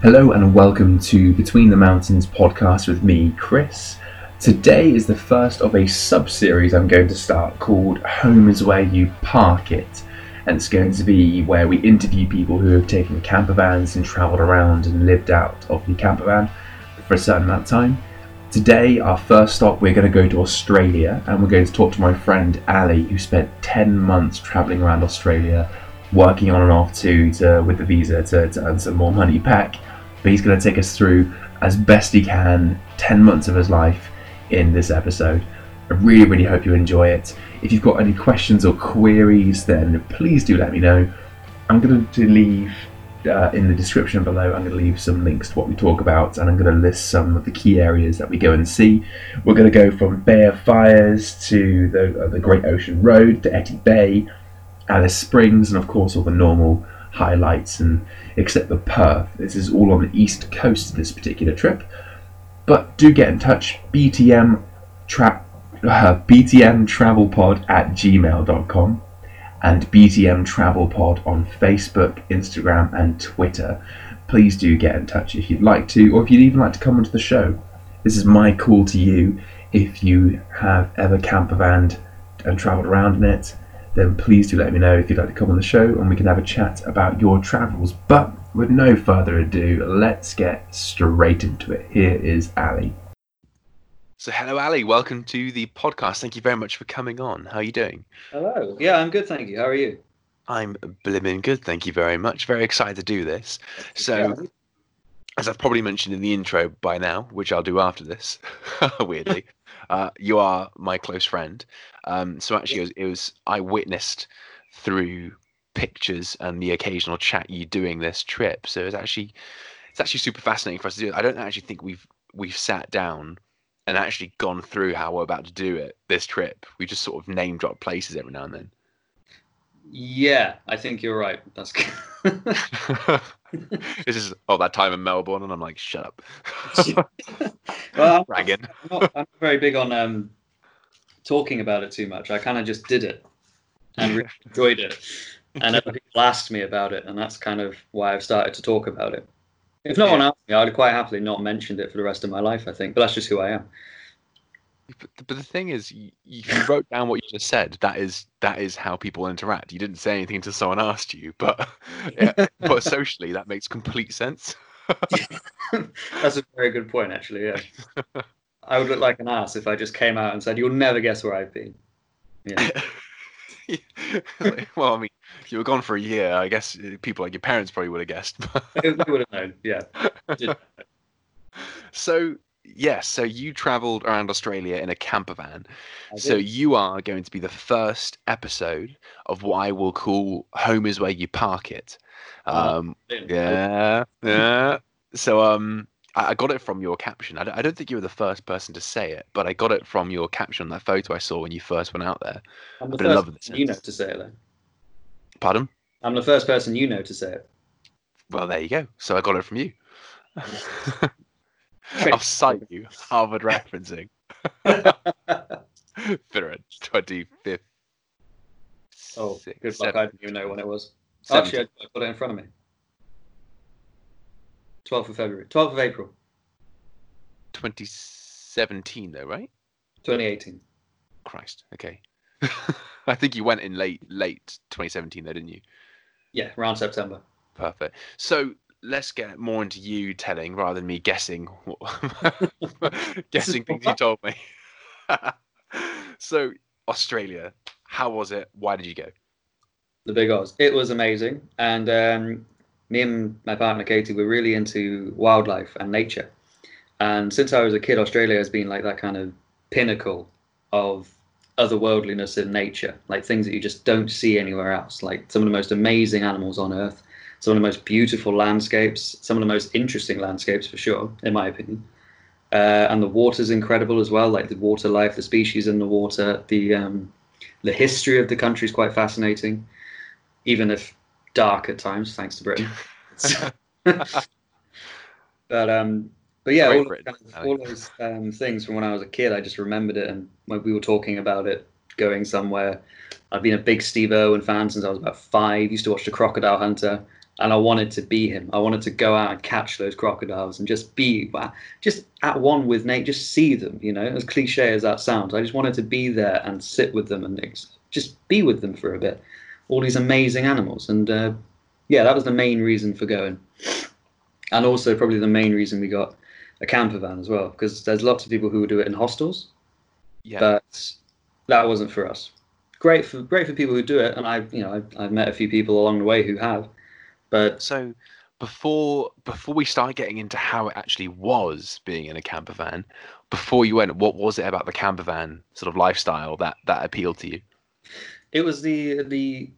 Hello and welcome to Between the Mountains podcast with me, Chris. Today is the first of a sub-series I'm going to start called Home is Where You Park It, and it's going to be where we interview people who have taken campervans and travelled around and lived out of the campervan for a certain amount of time. Today, our first stop, we're going to go to Australia, and we're going to talk to my friend Ali, who spent 10 months travelling around Australia, working on and off with the visa to earn some more money back. But he's going to take us through, as best he can, 10 months of his life in this episode. I really, really hope you enjoy it. If you've got any questions or queries, then please do let me know. I'm going to leave in the description below, I'm going to leave some links to what we talk about, and I'm going to list some of the key areas that we go and see. We're going to go from Bay of Fires to the Great Ocean Road, to Etty Bay, Alice Springs, and of course all the normal highlights, and except for Perth. This is all on the east coast of this particular trip. But do get in touch, btmtravelpod@gmail.com and btmtravelpod on Facebook, Instagram and Twitter. Please do get in touch if you'd like to, or if you'd even like to come onto the show. This is my call to you. If you have ever campervanned and travelled around in it, then please do let me know if you'd like to come on the show and we can have a chat about your travels. But with no further ado, let's get straight into it. Here is Ali. So hello, Ali. Welcome to the podcast. Thank you very much for coming on. How are you doing? Hello. Yeah, I'm good, thank you. How are you? I'm blimmin' good, thank you very much. Very excited to do this. So, as I've probably mentioned in the intro by now, which I'll do after this, weirdly, you are my close friend. So actually, it was I witnessed through pictures and the occasional chat you doing this trip. So it's actually super fascinating for us to do. I don't actually think we've sat down and actually gone through how we're about to do it this trip. We just sort of name drop places every now and then. Yeah, I think you're right. That's good. It's just, oh, that time in Melbourne, and I'm like, shut up. Well, I'm not very big on talking about it too much. I kind of just did it and really enjoyed it. And other people asked me about it, and that's kind of why I've started to talk about it. If no one asked me, I'd quite happily not mentioned it for the rest of my life, I think. But that's just who I am. But the thing is, you wrote down what you just said. That is how people interact. You didn't say anything until someone asked you, but socially that makes complete sense. That's a very good point, actually. Yeah, I would look like an ass if I just came out and said, "You'll never guess where I've been." Yeah. Well, I mean, if you were gone for a year, I guess people like your parents probably would have guessed. They would have known. Yeah. So. Yes, so you travelled around Australia in a camper van. So you are going to be the first episode of what I will call Home is Where You Park It. So I got it from your caption. I don't think you were the first person to say it, but I got it from your caption on that photo I saw when you first went out there. I'm the first person you know to say it, though. Pardon? I'm the first person you know to say it. Well, there you go. So I got it from you. I'll cite you, Harvard referencing. February 25th. Oh, good luck. I didn't even know when it was. 7th. Actually, I got it in front of me. 12th of February. 12th of April. 2017, though, right? 2018. Christ, okay. I think you went in late 2017, though, didn't you? Yeah, around September. Perfect. So... let's get more into you telling rather than me guessing things you told me. So Australia, how was it? Why did you go? The Big Oz. It was amazing. And me and my partner Katie were really into wildlife and nature. And since I was a kid, Australia has been like that kind of pinnacle of otherworldliness in nature, like things that you just don't see anywhere else, like some of the most amazing animals on earth. Some of the most beautiful landscapes, some of the most interesting landscapes for sure, in my opinion. And the water's incredible as well, like the water life, the species in the water, the history of the country is quite fascinating, even if dark at times, thanks to Britain. But yeah, all those things from when I was a kid, I just remembered it. And when we were talking about it, going somewhere, I've been a big Steve Irwin fan since I was about 5, used to watch The Crocodile Hunter. And I wanted to be him. I wanted to go out and catch those crocodiles and just be just at one with nature, just see them, you know, as cliche as that sounds. I just wanted to be there and sit with them and just be with them for a bit. All these amazing animals. And yeah, that was the main reason for going. And also probably the main reason we got a camper van as well, because there's lots of people who would do it in hostels. Yeah. But that wasn't for us. Great for people who do it. And I've met a few people along the way who have. But so before we start getting into how it actually was being in a camper van, before you went, what was it about the camper van sort of lifestyle that appealed to you? It was the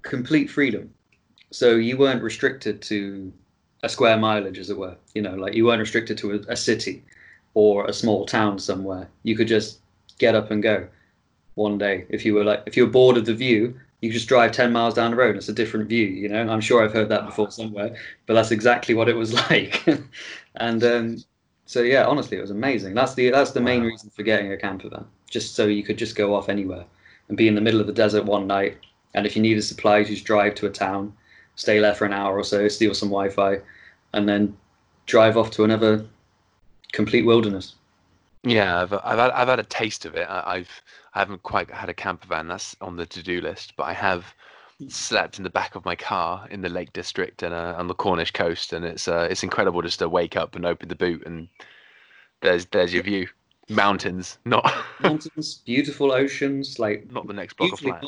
complete freedom. So you weren't restricted to a square mileage, as it were. You know, like you weren't restricted to a city or a small town somewhere. You could just get up and go one day. If you were bored of the view, you just drive 10 miles down the road and it's a different view, you know. I'm sure I've heard that before somewhere, but that's exactly what it was like. And so yeah, honestly, it was amazing. That's the main reason for getting a camper van, just so you could just go off anywhere and be in the middle of the desert one night, and if you needed supplies, you just drive to a town, stay there for an hour or so, steal some Wi-Fi, and then drive off to another complete wilderness. Yeah, I've had a taste of it. I haven't quite had a camper van. That's on the to-do list. But I have slept in the back of my car in the Lake District and on the Cornish coast, and it's incredible just to wake up and open the boot and there's your view. Mountains, beautiful oceans, like not the next block of flats.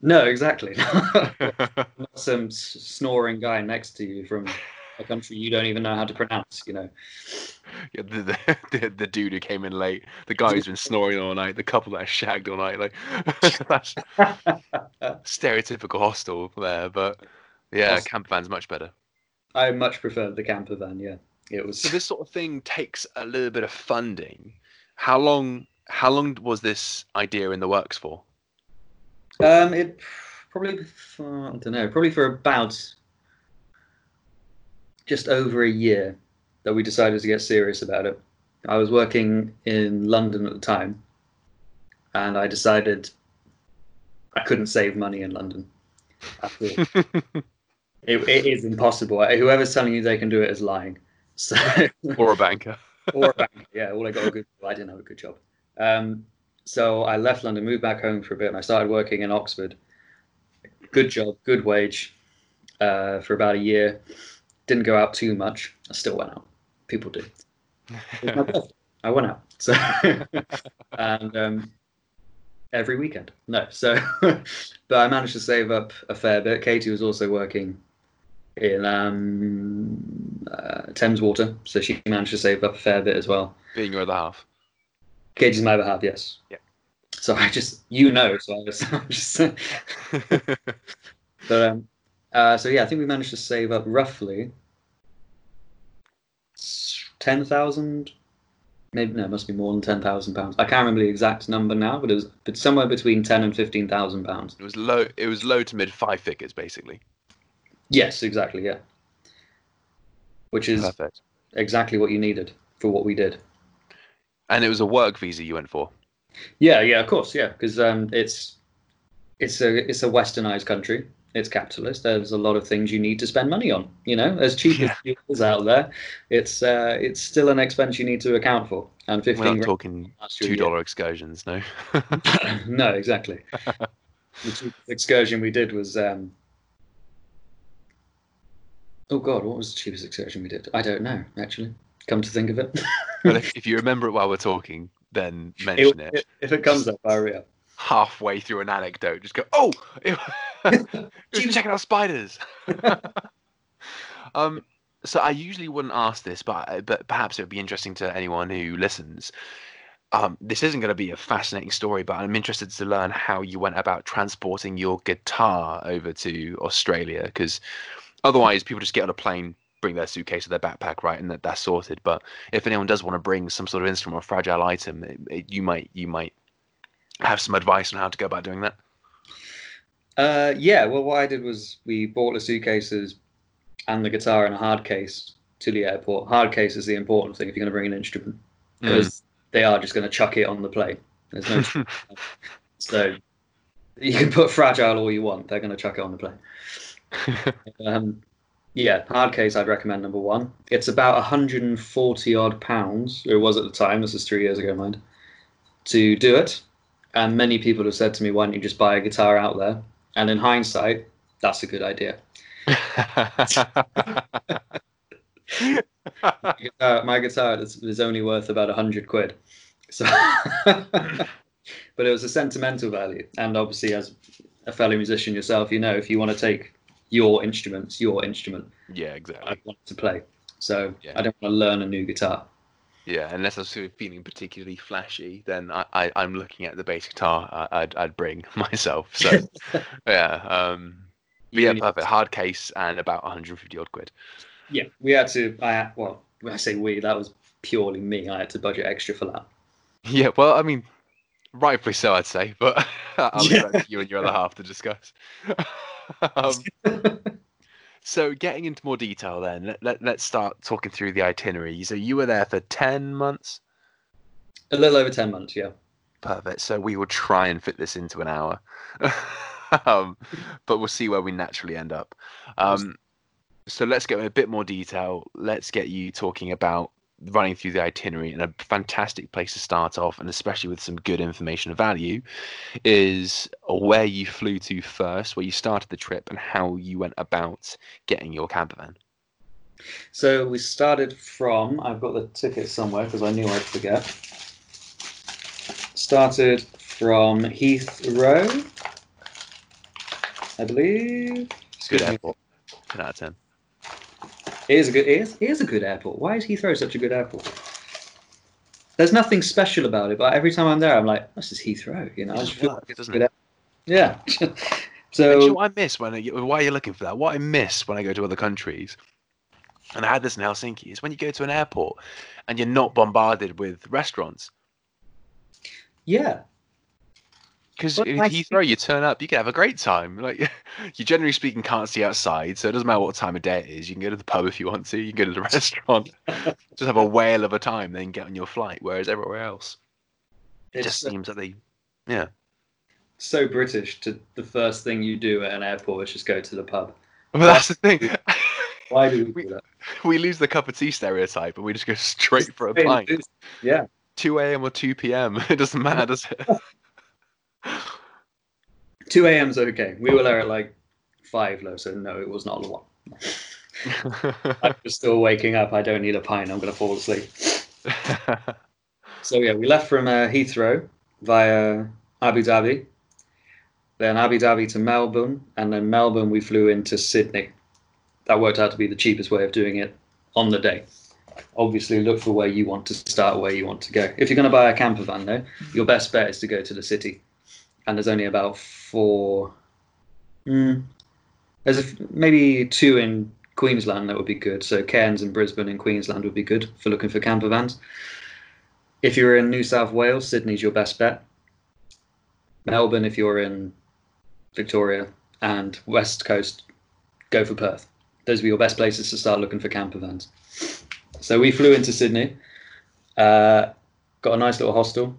No, exactly. Not some snoring guy next to you from a country you don't even know how to pronounce, you know. Yeah, the dude who came in late, the guy who's been snoring all night, the couple that shagged all night, like that's stereotypical hostel there. But yeah, camper van's much better. I much preferred the camper van. Yeah, it was. So this sort of thing takes a little bit of funding. How long was this idea in the works for? It probably for, I don't know, probably for about just over a year that we decided to get serious about it. I was working in London at the time, and I decided I couldn't save money in London. It is impossible. Whoever's telling you they can do it is lying. So or a banker. Yeah. I didn't have a good job. So I left London, moved back home for a bit, and I started working in Oxford. Good job, good wage, for about a year. Didn't go out too much. I still went out. People do. I went out. So and every weekend. No. So but I managed to save up a fair bit. Katie was also working in Thames Water, so she managed to save up a fair bit as well. Being your other half. Katie's my other half, yes. Yeah. So I just so I just but so yeah, I think we managed to save up roughly 10,000, maybe no, it must be more than £10,000. I can't remember the exact number now, but it was somewhere between £10,000 and £15,000. It was low to mid five figures, basically. Yes, exactly, yeah. Which is perfect. Exactly what you needed for what we did. And it was a work visa you went for. Yeah, of course, yeah, because it's a westernized country. It's capitalist. There's a lot of things you need to spend money on, you know, as cheap as it is out there. It's still an expense you need to account for. And we're not talking $2 excursions, no. No, exactly. The cheapest excursion we did was, what was the cheapest excursion we did? I don't know, actually, come to think of it. Well, if you remember it while we're talking, then mention it. If it comes up, I'll read it. Halfway through an anecdote, just go, oh, you checking out spiders. So I usually wouldn't ask this, but perhaps it would be interesting to anyone who listens. This isn't going to be a fascinating story, but I'm interested to learn how you went about transporting your guitar over to Australia, because otherwise people just get on a plane, bring their suitcase or their backpack, right, and that's sorted. But if anyone does want to bring some sort of instrument or fragile item, you might have some advice on how to go about doing that. Well, what I did was we bought the suitcases and the guitar in a hard case to the airport. Hard case is the important thing if you're going to bring an instrument, because they are just going to chuck it on the plane. There's no so you can put fragile all you want, they're going to chuck it on the plane. Yeah, Hard Case, I'd recommend number one. It's about 140 odd pounds, it was at the time, this is 3 years ago, mind, to do it. And many people have said to me, why don't you just buy a guitar out there? And in hindsight, that's a good idea. My guitar is only worth about 100 quid. So, but it was a sentimental value. And obviously, as a fellow musician yourself, you know, if you want to take your instrument's your instrument. Yeah, exactly. I want to play. So yeah. I don't want to learn a new guitar. Yeah, unless I'm sort of feeling particularly flashy, then I'm looking at the bass guitar I'd bring myself. So yeah, yeah, perfect. Hard Case and about 150 odd quid. Yeah, we had to. Well, when I say we, that was purely me. I had to budget extra for that. Yeah, well, I mean, rightfully so, I'd say. But I'll leave that to you and your other half to discuss. So getting into more detail then, let's start talking through the itinerary. So you were there for 10 months? A little over 10 months, yeah. Perfect. So we will try and fit this into an hour. But we'll see where we naturally end up. So let's go in a bit more detail. Let's get you talking about running through the itinerary, and a fantastic place to start off, and especially with some good information of value, is where you flew to first, where you started the trip, and how you went about getting your camper van. So we started from, I've got the ticket somewhere because I knew I'd forget. Started from Heathrow, I believe. It's good airport. 10 out of 10. It is a good airport. Why is Heathrow such a good airport? There's nothing special about it, but every time I'm there, I'm like, this is Heathrow, you know. It doesn't work, doesn't it? Yeah. So you know what I miss why are you looking for that? What I miss when I go to other countries, and I had this in Helsinki, is when you go to an airport and you're not bombarded with restaurants. Yeah. Because if Heathrow, you turn up, you can have a great time. Like, you generally speaking can't see outside, so it doesn't matter what time of day it is. You can go to the pub if you want to. You can go to the restaurant, just have a whale of a time, then get on your flight. Whereas everywhere else, it just seems that so British. To the first thing you do at an airport is just go to the pub. Well, that's the thing. Why do we do that? We lose the cup of tea stereotype, and we just go straight for a pint. Yeah, 2 a.m. or 2 p.m. It doesn't matter, does it? 2 a.m.'s okay. We were there at like 5 though, so no, it was not the one. I'm just still waking up. I don't need a pint. I'm going to fall asleep. So yeah, we left from Heathrow via Abu Dhabi, then Abu Dhabi to Melbourne, and then Melbourne we flew into Sydney. That worked out to be the cheapest way of doing it on the day. Obviously, look for where you want to start, where you want to go. If you're going to buy a camper van though, your best bet is to go to the city. And there's only about maybe two in Queensland that would be good. So Cairns and Brisbane in Queensland would be good for looking for camper vans. If you're in New South Wales, Sydney's your best bet. Melbourne, if you're in Victoria, and West Coast, go for Perth. Those would be your best places to start looking for camper vans. So we flew into Sydney, got a nice little hostel.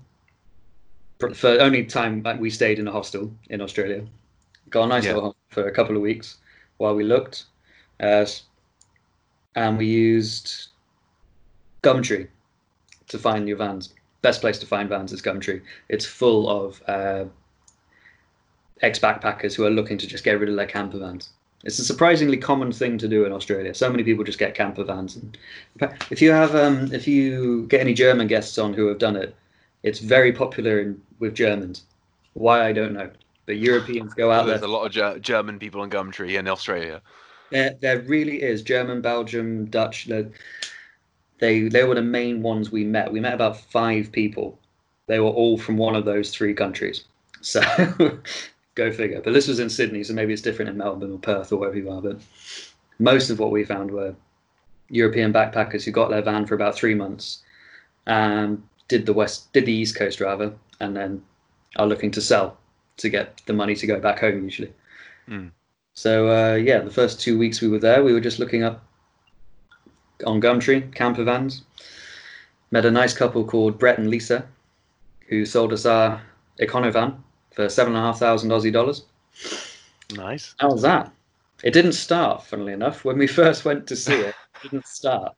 For the only time we stayed in a hostel in Australia, got a nice little hostel for a couple of weeks while we looked, and we used Gumtree to find your vans. Best place to find vans is Gumtree. It's full of ex-backpackers who are looking to just get rid of their camper vans. It's a surprisingly common thing to do in Australia. So many people just get camper vans. And if you get any German guests on who have done it, it's very popular with Germans. Why, I don't know. But Europeans go out there. There's a lot of German people on Gumtree in Australia. There really is. German, Belgium, Dutch. They were the main ones we met. We met about 5 people. They were all from one of those 3 countries. So go figure. But this was in Sydney, so maybe it's different in Melbourne or Perth or wherever you are. But most of what we found were European backpackers who got their van for about 3 months. Did the East Coast rather, and then are looking to sell to get the money to go back home usually. Mm. So the first 2 weeks we were there, we were just looking up on Gumtree camper vans. Met a nice couple called Brett and Lisa, who sold us our econovan for $7,500 Aussie dollars. Nice. How was that? It didn't start, funnily enough. When we first went to see it, it didn't start.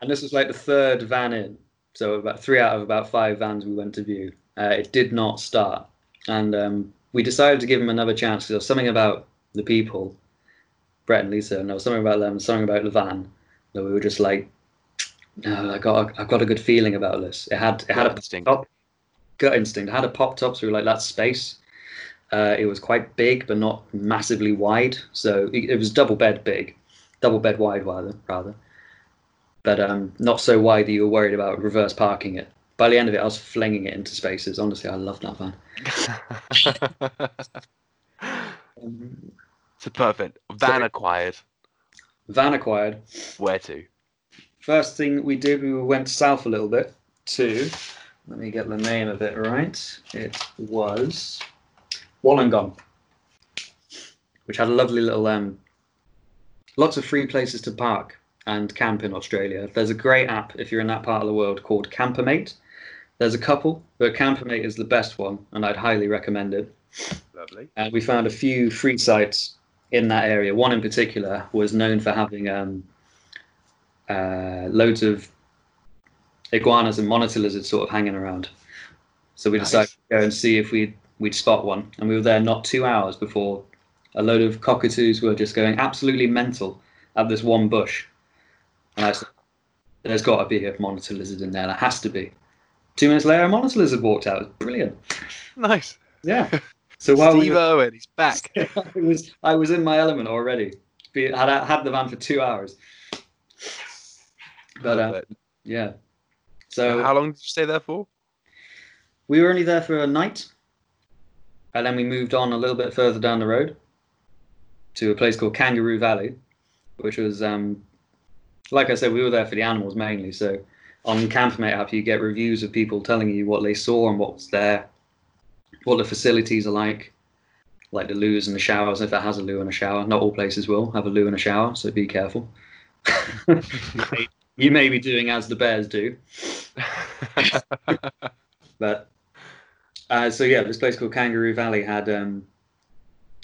And this was like the third van in. So about 3 out of about 5 vans we went to view. It did not start. And we decided to give them another chance because there was something about the people, Brett and Lisa, and there was something about them, something about the van, that we were just like, no, I've got a good feeling about this. It had a gut instinct. It had a pop top, so we were like, that's space. It was quite big, but not massively wide. So it was double bed big, double bed wide rather. But not so wide that you were worried about reverse parking it. By the end of it, I was flinging it into spaces. Honestly, I loved that van. So perfect. Van acquired. Van acquired. Where to? First thing we did, we went south a little bit to, let me get the name of it right. It was Wollongong, which had a lovely little, lots of free places to park and camp in Australia. There's a great app, if you're in that part of the world, called Campermate. There's a couple, but Campermate is the best one, and I'd highly recommend it. Lovely. And we found a few free sites in that area. One in particular was known for having loads of iguanas and monitor lizards sort of hanging around. So we decided to go and see if we'd spot one. And we were there not 2 hours before a load of cockatoos were just going absolutely mental at this one bush. And I said, there's got to be a monitor lizard in there. There has to be. 2 minutes later, a monitor lizard walked out. It was brilliant. Nice. Yeah. So while Steve Irwin, he's back. I was in my element already. I had the van for 2 hours. But yeah. So how long did you stay there for? We were only there for a night. And then we moved on a little bit further down the road to a place called Kangaroo Valley, which was, like I said, we were there for the animals mainly. So on Campermate app, you get reviews of people telling you what they saw and what was there, what the facilities are like the loos and the showers, if it has a loo and a shower. Not all places will have a loo and a shower, so be careful. You may be doing as the bears do. But... so yeah, this place called Kangaroo Valley had,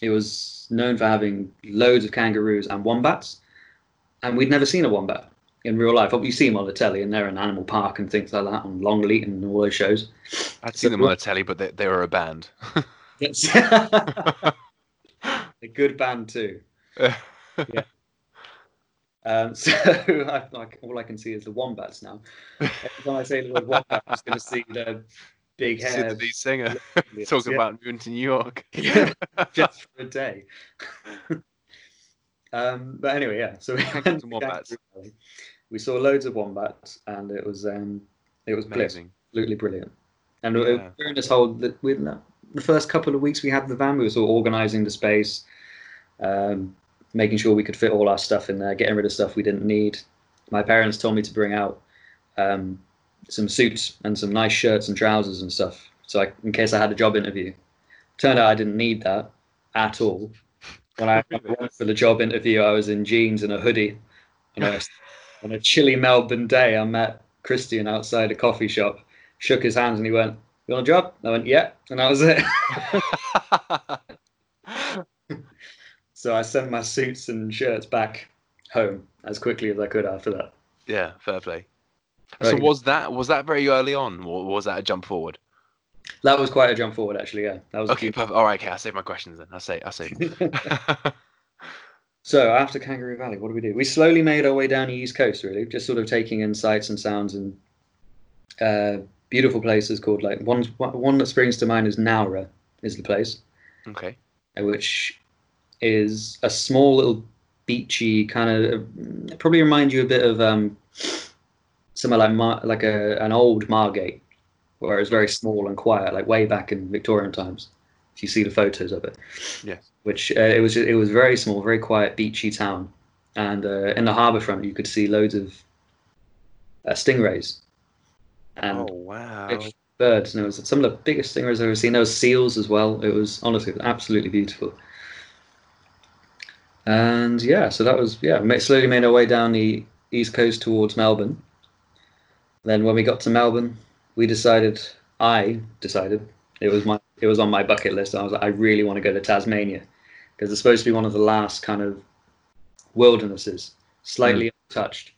it was known for having loads of kangaroos and wombats, and we'd never seen a wombat in real life. You see them on the telly, and they're in Animal Park and things like that, on Longleat and all those shows. I'd seen them on the telly, but they were a band. A good band too. Yeah. So all I can see is the wombats now. Every time I say the word wombat, I'm just going to see the... big hair. The lead singer. Talking about moving to New York. Yeah, just for a day. But anyway, yeah. So we saw loads of wombats, and it was amazing, absolutely brilliant. And during this whole, the first couple of weeks we had the van, we were sort of organising the space, making sure we could fit all our stuff in there, getting rid of stuff we didn't need. My parents told me to bring out some suits and some nice shirts and trousers and stuff, so in case I had a job interview. Turned out I didn't need that at all. When I went for the job interview, I was in jeans and a hoodie. And on a chilly Melbourne day, I met Christian outside a coffee shop, shook his hands, and he went, "You want a job?" I went, "Yeah," and that was it. So I sent my suits and shirts back home as quickly as I could after that. Yeah, fair play. So was that very early on, or was that a jump forward? That was quite a jump forward, actually. Yeah, that was okay. Perfect. All right, okay. I'll save my questions then. I'll save. So after Kangaroo Valley, what do? We slowly made our way down the east coast, really, just sort of taking in sights and sounds and beautiful places called like one that springs to mind is Nowra is the place. Okay. Which is a small little beachy kind of, probably remind you a bit of. Somewhere like an old Margate, where it's very small and quiet, like way back in Victorian times. If you see the photos of it, yeah. Which it was very small, very quiet, beachy town, and in the harbour front you could see loads of stingrays and birds, and it was some of the biggest stingrays I've ever seen. There was seals as well. It was honestly absolutely beautiful. And yeah, so that was slowly made our way down the east coast towards Melbourne. Then when we got to Melbourne, I decided, it was my it was on my bucket list. I was like, I really want to go to Tasmania, because it's supposed to be one of the last kind of wildernesses, slightly untouched,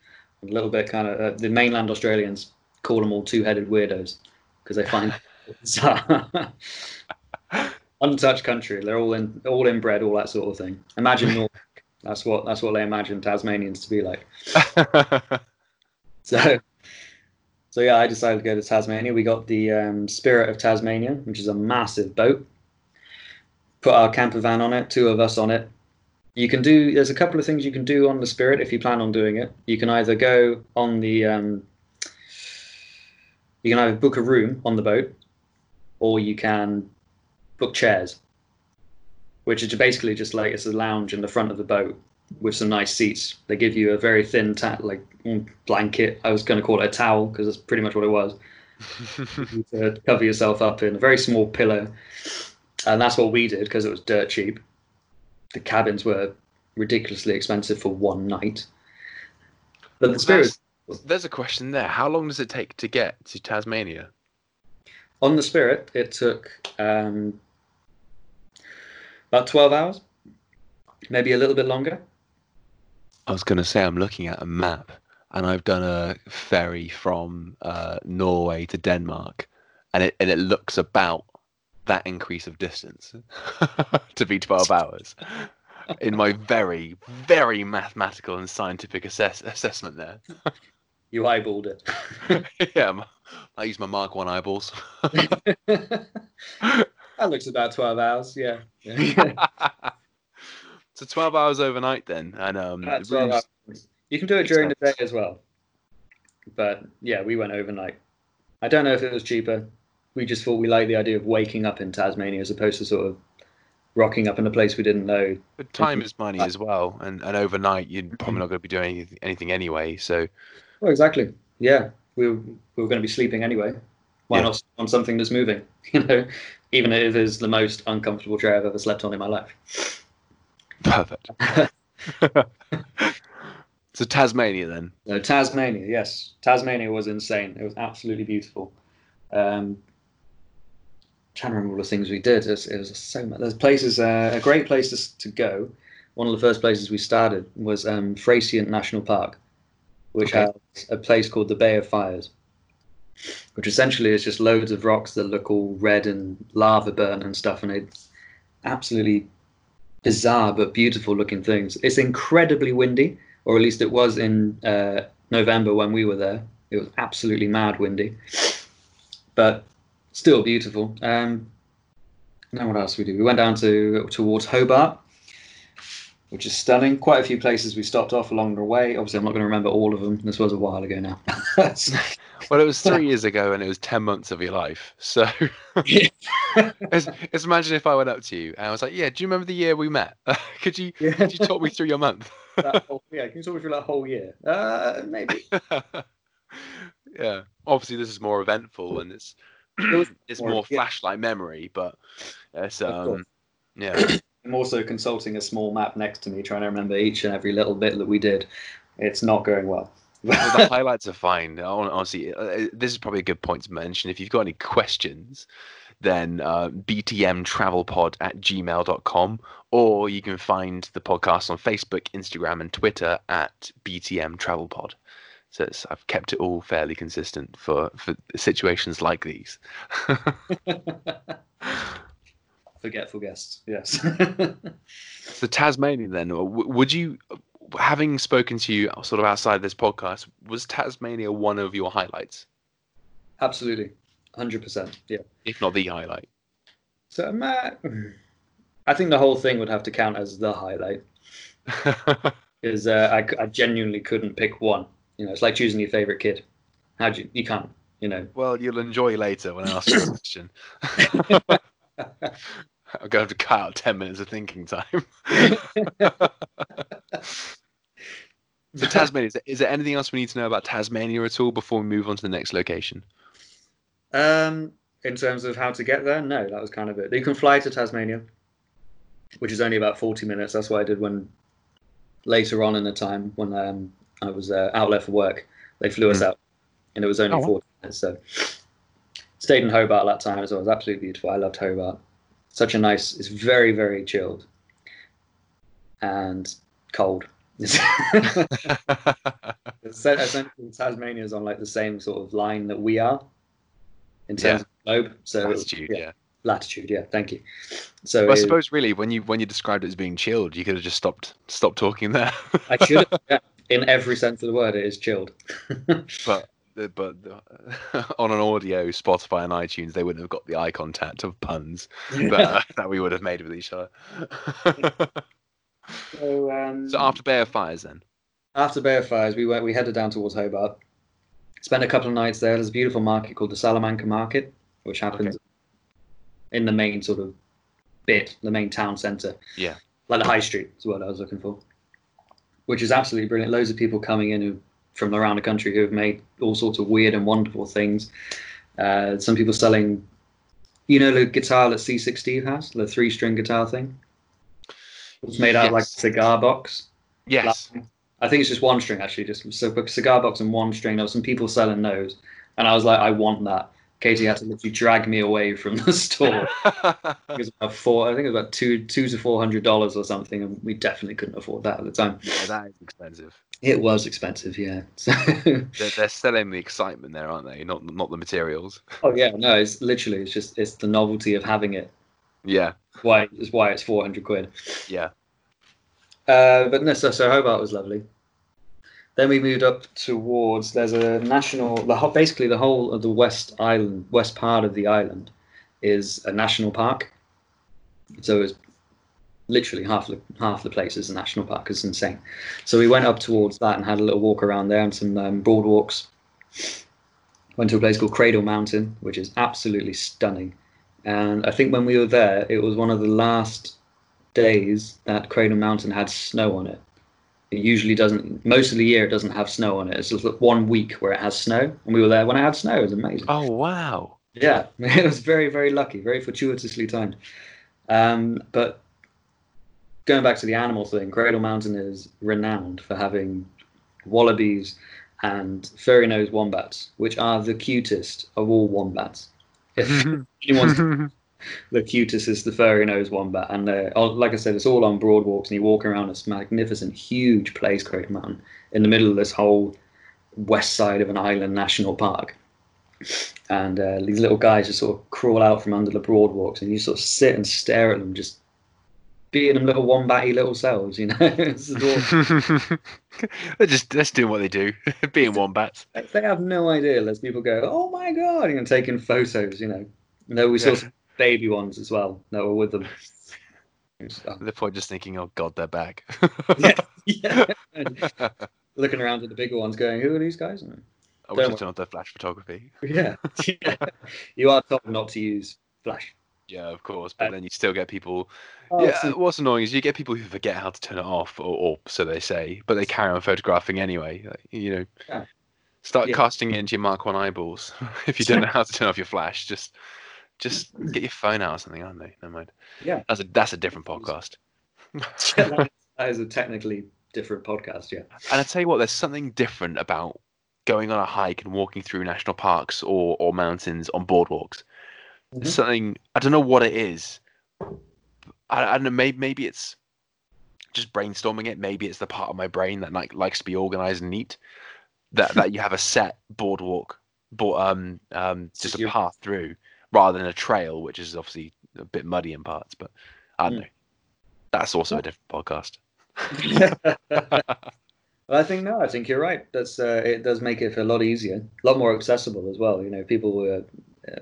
a little bit kind of the mainland Australians call them all two-headed weirdos, because they find untouched country. They're all inbred, all that sort of thing. Imagine Norfolk. That's what they imagine Tasmanians to be like. So yeah, I decided to go to Tasmania. We got the Spirit of Tasmania, which is a massive boat. Put our camper van on it, two of us on it. There's a couple of things you can do on the Spirit if you plan on doing it. You can either go on the, you can either book a room on the boat, or you can book chairs, which is basically just like, it's a lounge in the front of the boat with some nice seats. They give you a very thin blanket. I was going to call it a towel, because that's pretty much what it was. To cover yourself up in a very small pillow. And that's what we did, because it was dirt cheap. The cabins were ridiculously expensive for one night. But the Spirit... There's a question there. How long does it take to get to Tasmania? On the Spirit, it took about 12 hours, maybe a little bit longer. I was going to say, I'm looking at a map, and I've done a ferry from Norway to Denmark, and it looks about that increase of distance to be 12 hours in my very, very mathematical and scientific assessment there. You eyeballed it. Yeah, I use my Mark 1 eyeballs. That looks about 12 hours, yeah. So 12 hours overnight then. And you can do it during the day as well. But yeah, we went overnight. I don't know if it was cheaper. We just thought we liked the idea of waking up in Tasmania as opposed to sort of rocking up in a place we didn't know. But time is money as well, and overnight you're probably not going to be doing anything anyway. So, well, exactly, yeah, we were going to be sleeping anyway. Why not sleep on something that's moving? You know, even if it's the most uncomfortable chair I've ever slept on in my life. Perfect. So Tasmania then. No, Tasmania, yes, Tasmania was insane. It was absolutely beautiful. Trying to remember all the things we did. It was so much. There's places. A great place to go. One of the first places we started was Frasient National Park, which has a place called the Bay of Fires, which essentially is just loads of rocks that look all red and lava burn and stuff, and it's absolutely bizarre but beautiful looking things. It's incredibly windy, or at least it was in November when we were there. It was absolutely mad windy, but still beautiful. Now what else did we do? We went down towards Hobart, which is stunning. Quite a few places we stopped off along the way. Obviously, I'm not going to remember all of them. This was a while ago now. Well, it was 3 years ago, and it was 10 months of your life. So just imagine if I went up to you, and I was like, yeah, do you remember the year we met? Could you talk me through your month? Can you talk me through that whole year? Maybe. Yeah. Obviously, this is more eventful, and it's more flashlight memory, but it's yeah. I'm also consulting a small map next to me, trying to remember each and every little bit that we did. It's not going well. Well, the highlights are fine. Honestly, this is probably a good point to mention. If you've got any questions, then btmtravelpod@gmail.com, or you can find the podcast on Facebook, Instagram, and Twitter at btmtravelpod. So I've kept it all fairly consistent for situations like these. Forgetful guests, yes. So Tasmania then, would you, having spoken to you sort of outside this podcast, was Tasmania one of your highlights? Absolutely, 100%, yeah. If not the highlight. So I think the whole thing would have to count as the highlight. Because I genuinely couldn't pick one. You know, it's like choosing your favourite kid. You can't, you know. Well, you'll enjoy later when I ask you a question. I'm going to have to cut out 10 minutes of thinking time. So Tasmania, is there anything else we need to know about Tasmania at all before we move on to the next location? In terms of how to get there? No, that was kind of it. You can fly to Tasmania, which is only about 40 minutes. That's what I did when later on in the time when... I was out there for work. They flew us out, and it was only 40 minutes. So Stayed in Hobart that time as well. It was absolutely beautiful. I loved Hobart. Such a nice, it's very, very chilled and cold. Essentially, Tasmania is on like the same sort of line that we are in terms of the globe. So latitude, latitude, thank you. So well, I suppose really when you described it as being chilled, you could have just stopped talking there. I should have, in every sense of the word, it is chilled. But on an audio, Spotify and iTunes, they wouldn't have got the eye contact of puns that we would have made with each other. So after Bay of Fires, then? After Bay of Fires, we headed down towards Hobart, spent a couple of nights there. There's a beautiful market called the Salamanca Market, which happens in the main sort of bit, the main town centre. Yeah. Like the high street is what I was looking for, which is absolutely brilliant. Loads of people coming in from around the country who have made all sorts of weird and wonderful things. Some people selling, you know, the guitar that C6 Steve has, the 3-string guitar thing. It's made out like a cigar box. Yes. I think it's just one string, actually. Just a cigar box and one string. There were some people selling those. And I was like, I want that. Katie had to literally drag me away from the store. It was about $200 to $400 or something. And we definitely couldn't afford that at the time. Yeah, that is expensive. It was expensive, yeah. So they're selling the excitement there, aren't they? Not the materials. Oh, yeah. No, it's literally, it's the novelty of having it. Yeah. Why it's 400 quid. Yeah. But no, so Hobart was lovely. Then we moved up towards, there's a national, basically the whole of the west part of the island is a national park. So it's literally half the place is a national park. It's insane. So we went up towards that and had a little walk around there and some boardwalks. Went to a place called Cradle Mountain, which is absolutely stunning. And I think when we were there, it was one of the last days that Cradle Mountain had snow on it. It usually doesn't, most of the year it doesn't have snow on it. It's just like 1 week where it has snow. And we were there when it had snow. It was amazing. Oh, wow. Yeah, it was very, very lucky, very fortuitously timed. But going back to the animal thing, Cradle Mountain is renowned for having wallabies and furry-nosed wombats, which are the cutest of all wombats. If anyone's the cutest is the furry-nosed wombat, and like I said, it's all on boardwalks, and you walk around this magnificent, huge place, Cradle Mountain, in the middle of this whole west side of an island national park. And these little guys just sort of crawl out from under the boardwalks, and you sort of sit and stare at them, just being them little wombatty little selves, you know. It's adorable. They're just doing what they do, being wombats. They have no idea. Less people go, oh my god, and taking photos, you know. No, we saw some baby ones as well that were with them. They're probably just thinking, oh god, they're back. Looking around at the bigger ones, going, who are these guys? I wish I'd done their flash photography. Yeah, you are told not to use flash. Yeah, of course, but then you still get people... Oh, yeah, so what's annoying is you get people who forget how to turn it off, or so they say, but they carry on photographing anyway. Like, you know, casting it into your Mark 1 eyeballs. If you don't know how to turn off your flash, just get your phone out or something, aren't they? Never mind. Yeah. That's a different podcast. That is a technically different podcast, yeah. And I tell you what, there's something different about going on a hike and walking through national parks or mountains on boardwalks. Mm-hmm. Something, I don't know what it is. I don't know. Maybe it's just brainstorming it. Maybe it's the part of my brain that likes to be organised and neat. That you have a set boardwalk, just a path through, rather than a trail, which is obviously a bit muddy in parts. But I don't know. That's also a different podcast. I think you're right. That's it does make it a lot easier, a lot more accessible as well. You know, people were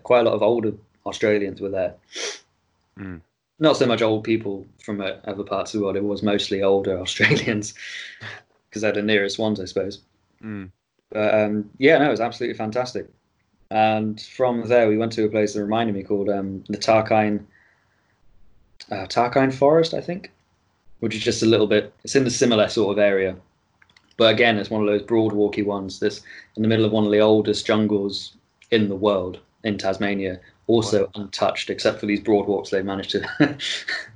quite a lot of older Australians were there. Mm. Not so much old people from other parts of the world. It was mostly older Australians because they're the nearest ones, I suppose. Mm. But it was absolutely fantastic. And from there, we went to a place that reminded me called the Tarkine Forest, I think, which is just a little bit. It's in the similar sort of area, but again, it's one of those broad, walky ones. That's in the middle of one of the oldest jungles in the world. In Tasmania, also untouched, except for these broadwalks they managed to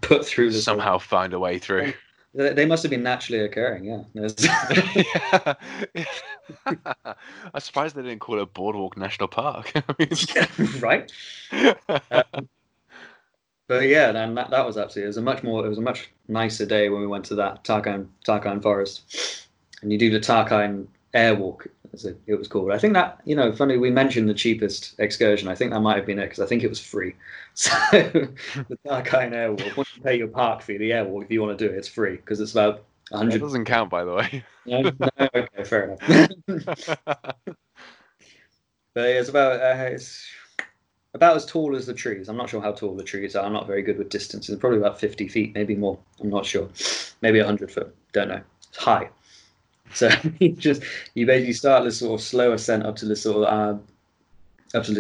put through. Somehow find a way through. They must have been naturally occurring, yeah. I'm surprised they didn't call it Boardwalk National Park. Right? But yeah, and that was absolutely. It was a much nicer day when we went to that Tarkine forest, and you do the Tarkine Airwalk, as it was called. I think that, funny we mentioned the cheapest excursion. I think that might have been it because I think it was free. So the Tarkine Airwalk. Once you pay your park fee, the Airwalk, if you want to do it, it's free because it's about 100. It doesn't count, by the way. No, okay, fair enough. But it's about. About as tall as the trees. I'm not sure how tall the trees are. I'm not very good with distances. Probably about 50 feet, maybe more. I'm not sure. Maybe 100 foot. Don't know. It's high. So you basically start this sort of slow ascent up to this sort of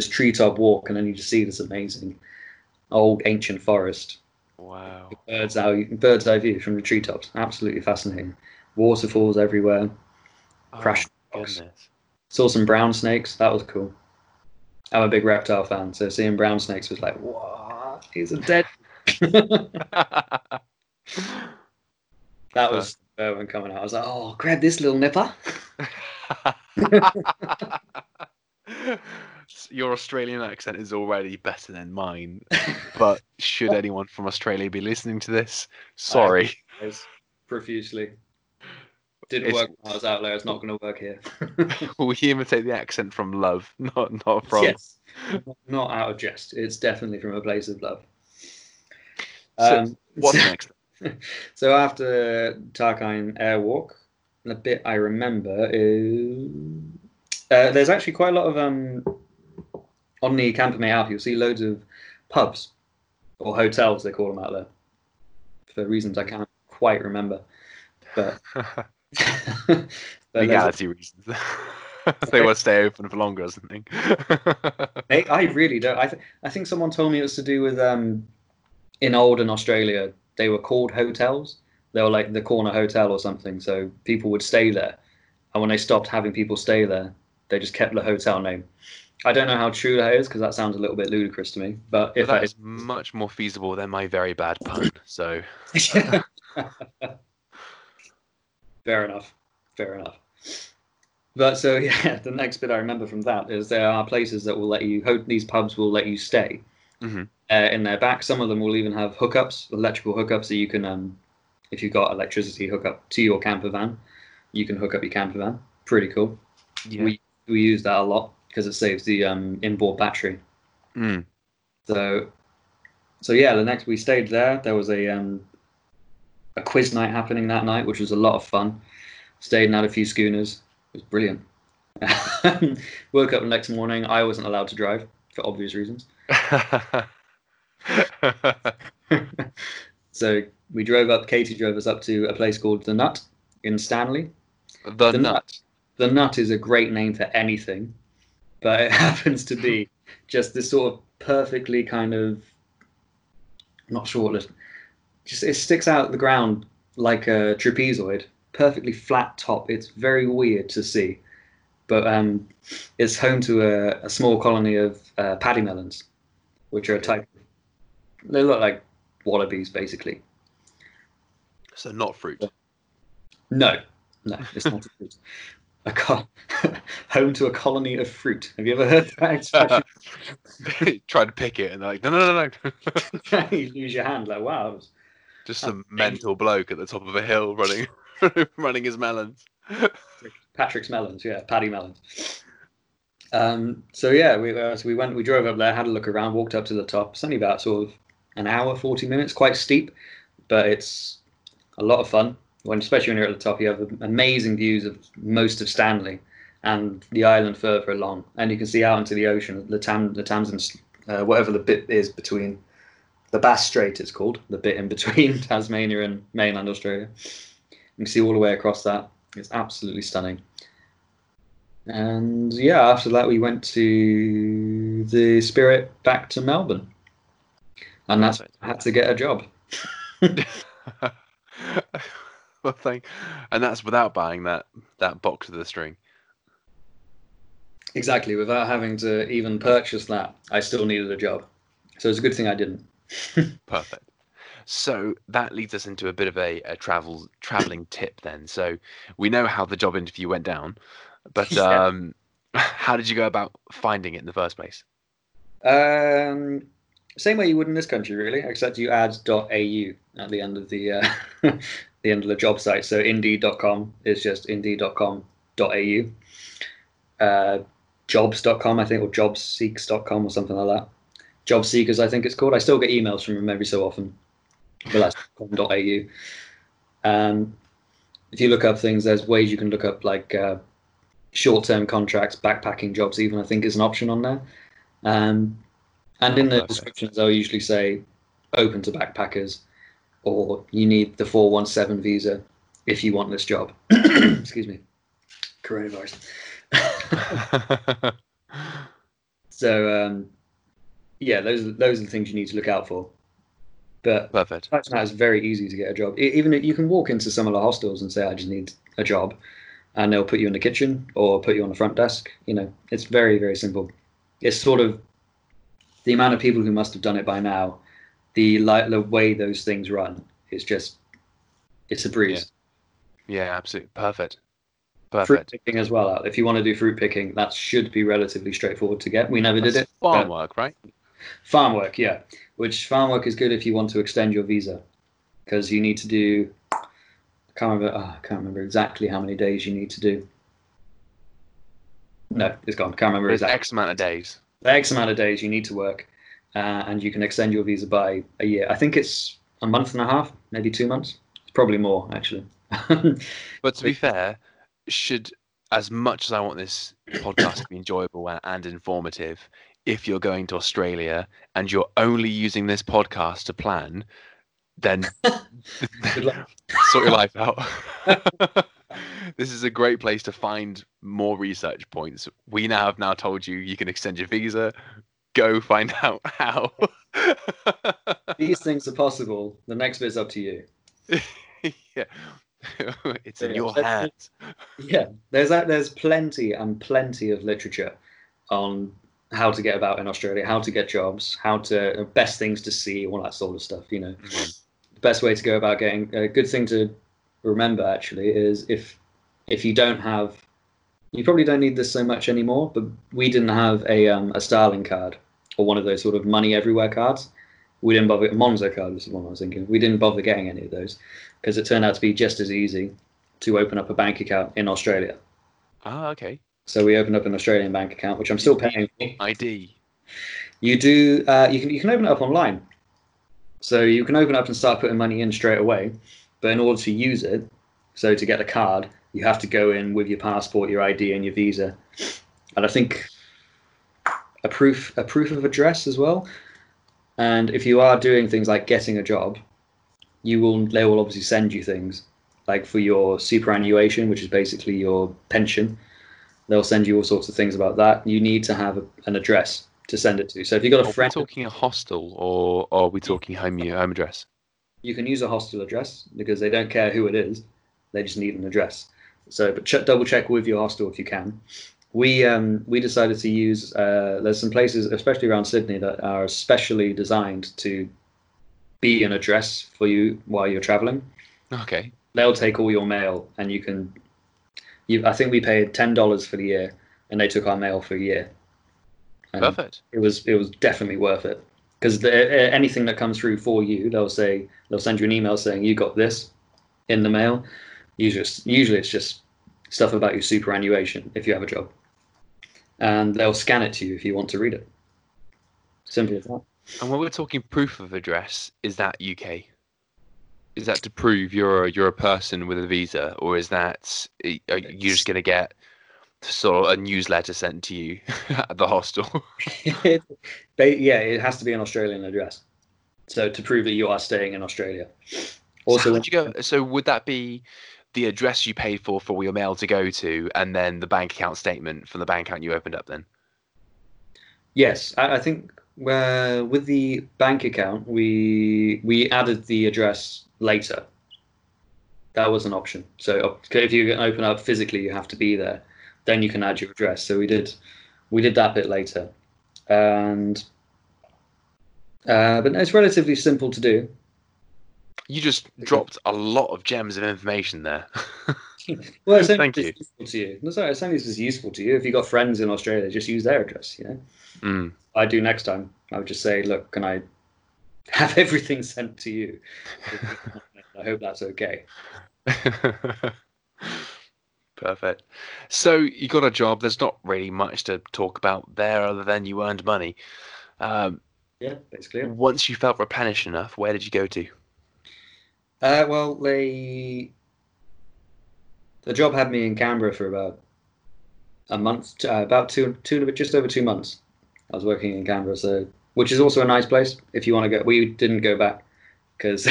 treetop walk, and then you just see this amazing old ancient forest. Wow. Bird's eye view from the treetops. Absolutely fascinating. Waterfalls everywhere. Oh, crashing rocks. Saw some brown snakes. That was cool. I'm a big reptile fan, so seeing brown snakes was like, "What? These are dead." That was Irwin coming out. I was like, "Oh, grab this little nipper." Your Australian accent is already better than mine, but should anyone from Australia be listening to this? Sorry, profusely. Didn't work when I was out there. It's not going to work here. We imitate the accent from love, not from. Yes, not out of jest. It's definitely from a place of love. So what's next? So after Tarkine Airwalk, the bit I remember is there's actually quite a lot of on the Campermate app. You'll see loads of pubs or hotels, they call them out there, for reasons I can't quite remember, but. Legality reasons. They want to stay open for longer or something. I really don't. I think someone told me it was to do with in olden Australia they were called hotels. They were like the corner hotel or something. So people would stay there, and when they stopped having people stay there, they just kept the hotel name. I don't know how true that is because that sounds a little bit ludicrous to me. But if that is much more feasible than my very bad pun, so. Fair enough. But so yeah, the next bit I remember from that is there are places that will let you. These pubs will let you stay in their back. Some of them will even have hookups, electrical hookups, so you can, if you've got electricity hookup to your camper van, you can hook up your camper van. Pretty cool. Yeah. We use that a lot because it saves the inboard battery. Mm. So yeah, the next we stayed there. There was a quiz night happening that night, which was a lot of fun. Stayed and had a few schooners. It was brilliant. Woke up the next morning. I wasn't allowed to drive for obvious reasons. So we drove up. Katie drove us up to a place called The Nut in Stanley. The Nut. The Nut is a great name for anything, but it happens to be just this sort of perfectly kind of not sure what. Just, it sticks out of the ground like a trapezoid, perfectly flat top. It's very weird to see, but it's home to a small colony of paddy melons, which are a type. They look like wallabies, basically. So not fruit. No, it's not a fruit. Home to a colony of fruit. Have you ever heard that expression? Try to pick it, and they're like, no. You lose your hand, like wow. Just some mental bloke at the top of a hill running his melons. Patrick's melons, yeah, paddy melons. So yeah, we drove up there, had a look around, walked up to the top. It's only about sort of an hour, 40 minutes, quite steep, but it's a lot of fun. Especially when you're at the top, you have amazing views of most of Stanley and the island further along. And you can see out into the ocean, the Tamsin, whatever the bit is between. The Bass Strait, it's called, the bit in between Tasmania and mainland Australia. You can see all the way across that. It's absolutely stunning. And yeah, after that, we went to the Spirit back to Melbourne. And that's I had to get a job. And that's without buying that box of the string. Exactly. Without having to even purchase that, I still needed a job. So it's a good thing I didn't. Perfect. So that leads us into a bit of a traveling tip then. So we know how the job interview went down, but yeah. How did you go about finding it in the first place? Same way you would in this country, really, except you add .au at the end of the the end of the job site. So indeed.com is just indeed.com.au. Jobs.com, I think, or jobseeks.com or something like that. Job Seekers, I think it's called. I still get emails from them every so often, but that's .com.au. If you look up things, there's ways you can look up like short-term contracts, backpacking jobs even, I think, is an option on there. And in the descriptions, they'll usually say open to backpackers, or you need the 417 visa if you want this job. Excuse me. Coronavirus. So, yeah, those are the things you need to look out for. But perfect. It's very easy to get a job. Even if you can walk into some of the hostels and say, I just need a job, and they'll put you in the kitchen or put you on the front desk. You know, it's very, very simple. It's sort of the amount of people who must have done it by now, the way those things run, it's just, it's a breeze. Yeah, absolutely. Perfect. Fruit picking as well. If you want to do fruit picking, that should be relatively straightforward to get. We never did it. Farm work, right? Farm work, yeah. Which farm work is good if you want to extend your visa, because you need to do, I can't remember exactly how many days you need to do. No, it's gone. Can't remember exactly. X amount of days. X amount of days you need to work, and you can extend your visa by a year. I think it's a month and a half, maybe 2 months. It's probably more, actually. But to be fair, should, as much as I want this podcast to be enjoyable and informative, if you're going to Australia and you're only using this podcast to plan, then sort your life out. This is a great place to find more research points. We now have told you can extend your visa. Go find out how. These things are possible. The next bit's up to you. Yeah, it's in your hands. Yeah, there's plenty of literature on how to get about in Australia, how to get jobs, best things to see, all that sort of stuff. You know, the best way to go about getting a good thing to remember actually is if you don't have, you probably don't need this so much anymore, but we didn't have a Starling card or one of those sort of money everywhere cards. We didn't bother. Monzo card was the one I was thinking. We didn't bother getting any of those because it turned out to be just as easy to open up a bank account in Australia. Ah, okay. So we opened up an Australian bank account, which I'm still paying for. ID. You do. You can open it up online. So you can open up and start putting money in straight away. But in order to use it, so to get a card, you have to go in with your passport, your ID, and your visa, and I think a proof of address as well. And if you are doing things like getting a job, they will obviously send you things like for your superannuation, which is basically your pension. They'll send you all sorts of things about that. You need to have an address to send it to. So if you've got a friend, are we talking a hostel or are we talking home address? You can use a hostel address because they don't care who it is. They just need an address. So, but double check with your hostel if you can. We decided to use, there's some places, especially around Sydney, that are specially designed to be an address for you while you're traveling. Okay. They'll take all your mail and I think we paid $10 for the year and they took our mail for a year. And perfect. It was definitely worth it. Because anything that comes through for you, they'll send you an email saying you got this in the mail. Usually it's just stuff about your superannuation if you have a job, and they'll scan it to you if you want to read it. Simple as that. And when we're talking proof of address, is that UK? Is that to prove you're a person with a visa, or is that are you just going to get sort of a newsletter sent to you at the hostel? It has to be an Australian address, so to prove that you are staying in Australia. Also, would that be the address you paid for your mail to go to, and then the bank account statement from the bank account you opened up then? Yes, I think with the bank account we added the address later. That was an option. So if you open up physically, you have to be there. Then you can add your address. So we did that bit later, and but it's relatively simple to do. You just dropped a lot of gems of information there. Well, thank you. It's only this is useful to you. If you've got friends in Australia, just use their address, you know? Mm. I do next time. I would just say, look, can I have everything sent to you? I hope that's okay. Perfect. So you got a job. There's not really much to talk about there other than you earned money. Yeah, basically. Once you felt replenished enough, where did you go to? Well, the job had me in Canberra for about a month, about two, just over 2 months. I was working in Canberra, which is also a nice place if you want to go. We didn't go back because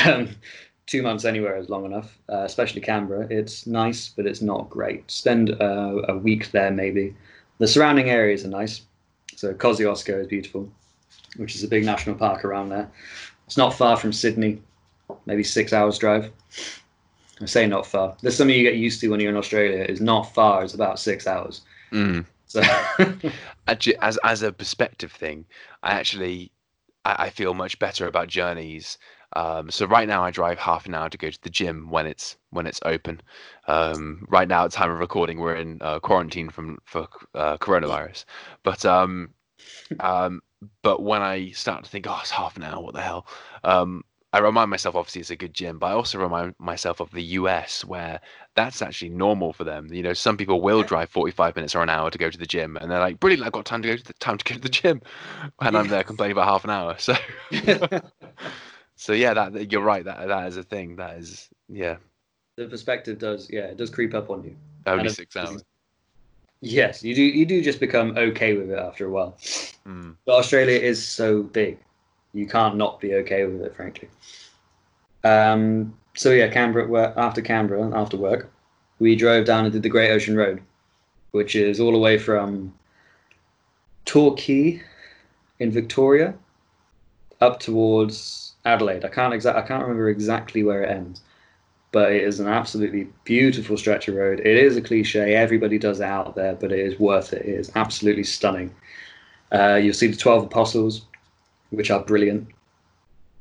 2 months anywhere is long enough, especially Canberra. It's nice, but it's not great. Spend a week there maybe. The surrounding areas are nice. So Kosciuszko is beautiful, which is a big national park around there. It's not far from Sydney, maybe 6 hours drive. I say not far. There's something you get used to when you're in Australia. It's not far. It's about 6 hours. Mm. So, actually, as a perspective thing, I feel much better about journeys. So right now I drive half an hour to go to the gym when it's open. Right now at the time of recording, we're in quarantine for coronavirus. But when I start to think, oh, it's half an hour, what the hell? I remind myself, obviously, it's a good gym, but I also remind myself of the US, where that's actually normal for them. You know, some people will drive 45 minutes or an hour to go to the gym, and they're like, "Brilliant, I've got time to go to the gym," and I'm there complaining about half an hour. So, so yeah, that you're right. That is a thing. That is, yeah. The perspective does, yeah, it does creep up on you. That would be 6 hours. Yes, you do. You do just become okay with it after a while. Mm. But Australia is so big. You can't not be okay with it, frankly. So yeah, after Canberra, after work, we drove down and did the Great Ocean Road, which is all the way from Torquay in Victoria up towards Adelaide. I can't remember exactly where it ends, but it is an absolutely beautiful stretch of road. It is a cliche, everybody does it out there, but it is worth it. It is absolutely stunning. You'll see the 12 Apostles, which are brilliant.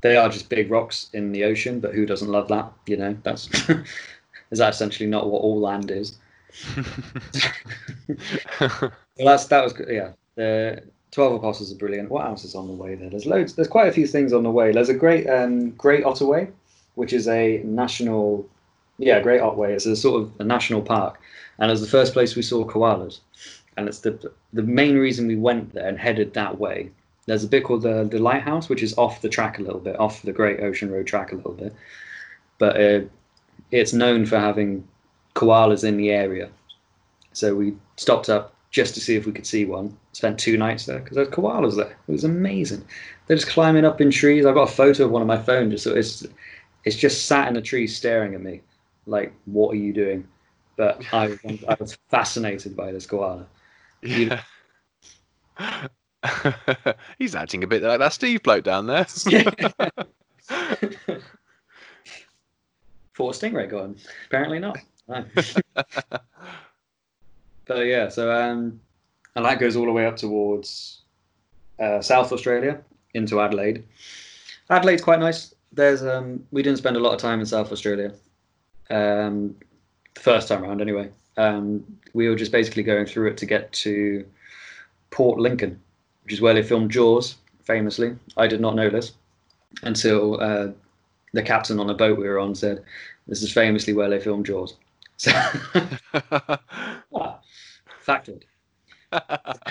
They are just big rocks in the ocean, but who doesn't love that? You know, that's is that essentially not what all land is? Well, that was yeah. The 12 Apostles are brilliant. What else is on the way there? There's loads. There's quite a few things on the way. There's a Great Otway, which is a national. Yeah, Great Otway. It's a sort of a national park, and it was the first place we saw koalas, and it's the main reason we went there and headed that way. There's a bit called the Lighthouse, which is off the track a little bit, off the Great Ocean Road track a little bit. But it's known for having koalas in the area. So we stopped up just to see if we could see one. Spent 2 nights there because there were koalas there. It was amazing. They're just climbing up in trees. I've got a photo of one on my phone. Just so it's just sat in a tree staring at me like, what are you doing? But I was fascinated by this koala. Yeah. He's acting a bit like that Steve bloke down there. Thought a stingray got him. Apparently not. No. But yeah, so and that goes all the way up towards South Australia into Adelaide. Adelaide's quite nice. There's we didn't spend a lot of time in South Australia. The first time around anyway. We were just basically going through it to get to Port Lincoln, which is where they filmed Jaws, famously. I did not know this until the captain on the boat we were on said, this is famously where they filmed Jaws. So, factored. But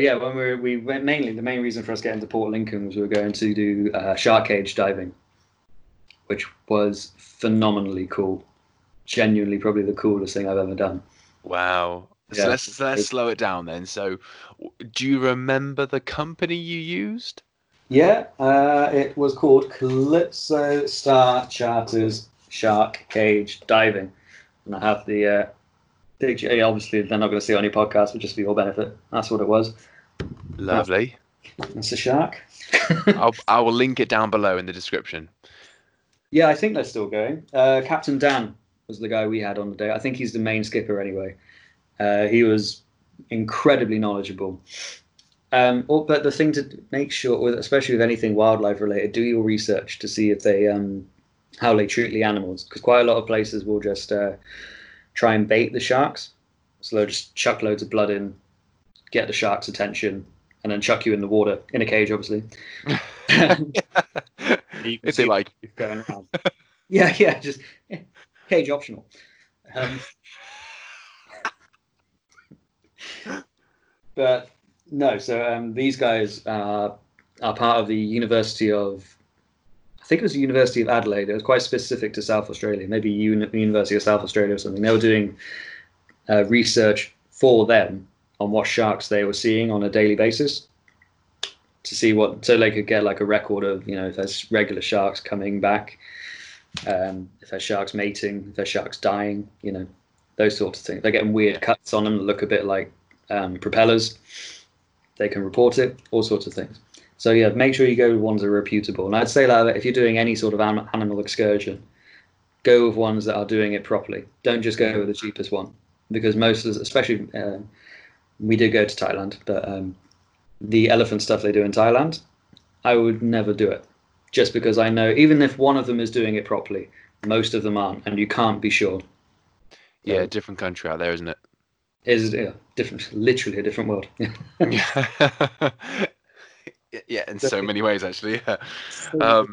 yeah, when we went mainly, the main reason for us getting to Port Lincoln was we were going to do shark cage diving, which was phenomenally cool. Genuinely probably the coolest thing I've ever done. Wow. So yeah. Let's slow it down then. So, do you remember the company you used? Yeah, it was called Calypso Star Charters Shark Cage Diving, and I have the picture. Yeah, obviously, they're not going to see it on your podcast, but just for your benefit, that's what it was. Lovely. That's a shark. I will link it down below in the description. Yeah, I think they're still going. Captain Dan was the guy we had on the day. I think he's the main skipper anyway. He was incredibly knowledgeable. But the thing to make sure, especially with anything wildlife related, do your research to see if they how they treat the animals, because quite a lot of places will just try and bait the sharks. So they'll just chuck loads of blood in, get the shark's attention, and then chuck you in the water, in a cage, obviously. Is it like going around? Yeah, just cage optional. But no, so these guys are part of the University of, I think it was the University of Adelaide. It was quite specific to South Australia, maybe University of South Australia or something. They were doing research for them on what sharks they were seeing on a daily basis to see what, so they could get like a record of, you know, if there's regular sharks coming back, if there's sharks mating, if there's sharks dying, you know, those sorts of things. They're getting weird cuts on them that look a bit like propellers. They can report it, all sorts of things. So yeah, make sure you go with ones that are reputable. And I'd say that if you're doing any sort of animal excursion, go with ones that are doing it properly. Don't just go with the cheapest one, because most of, especially we did go to Thailand, but the elephant stuff they do in Thailand, I would never do it, just because I know even if one of them is doing it properly, most of them aren't, and you can't be sure. Yeah, different country out there, isn't it? Is different, literally a different world. Yeah, in so many ways, actually. Yeah.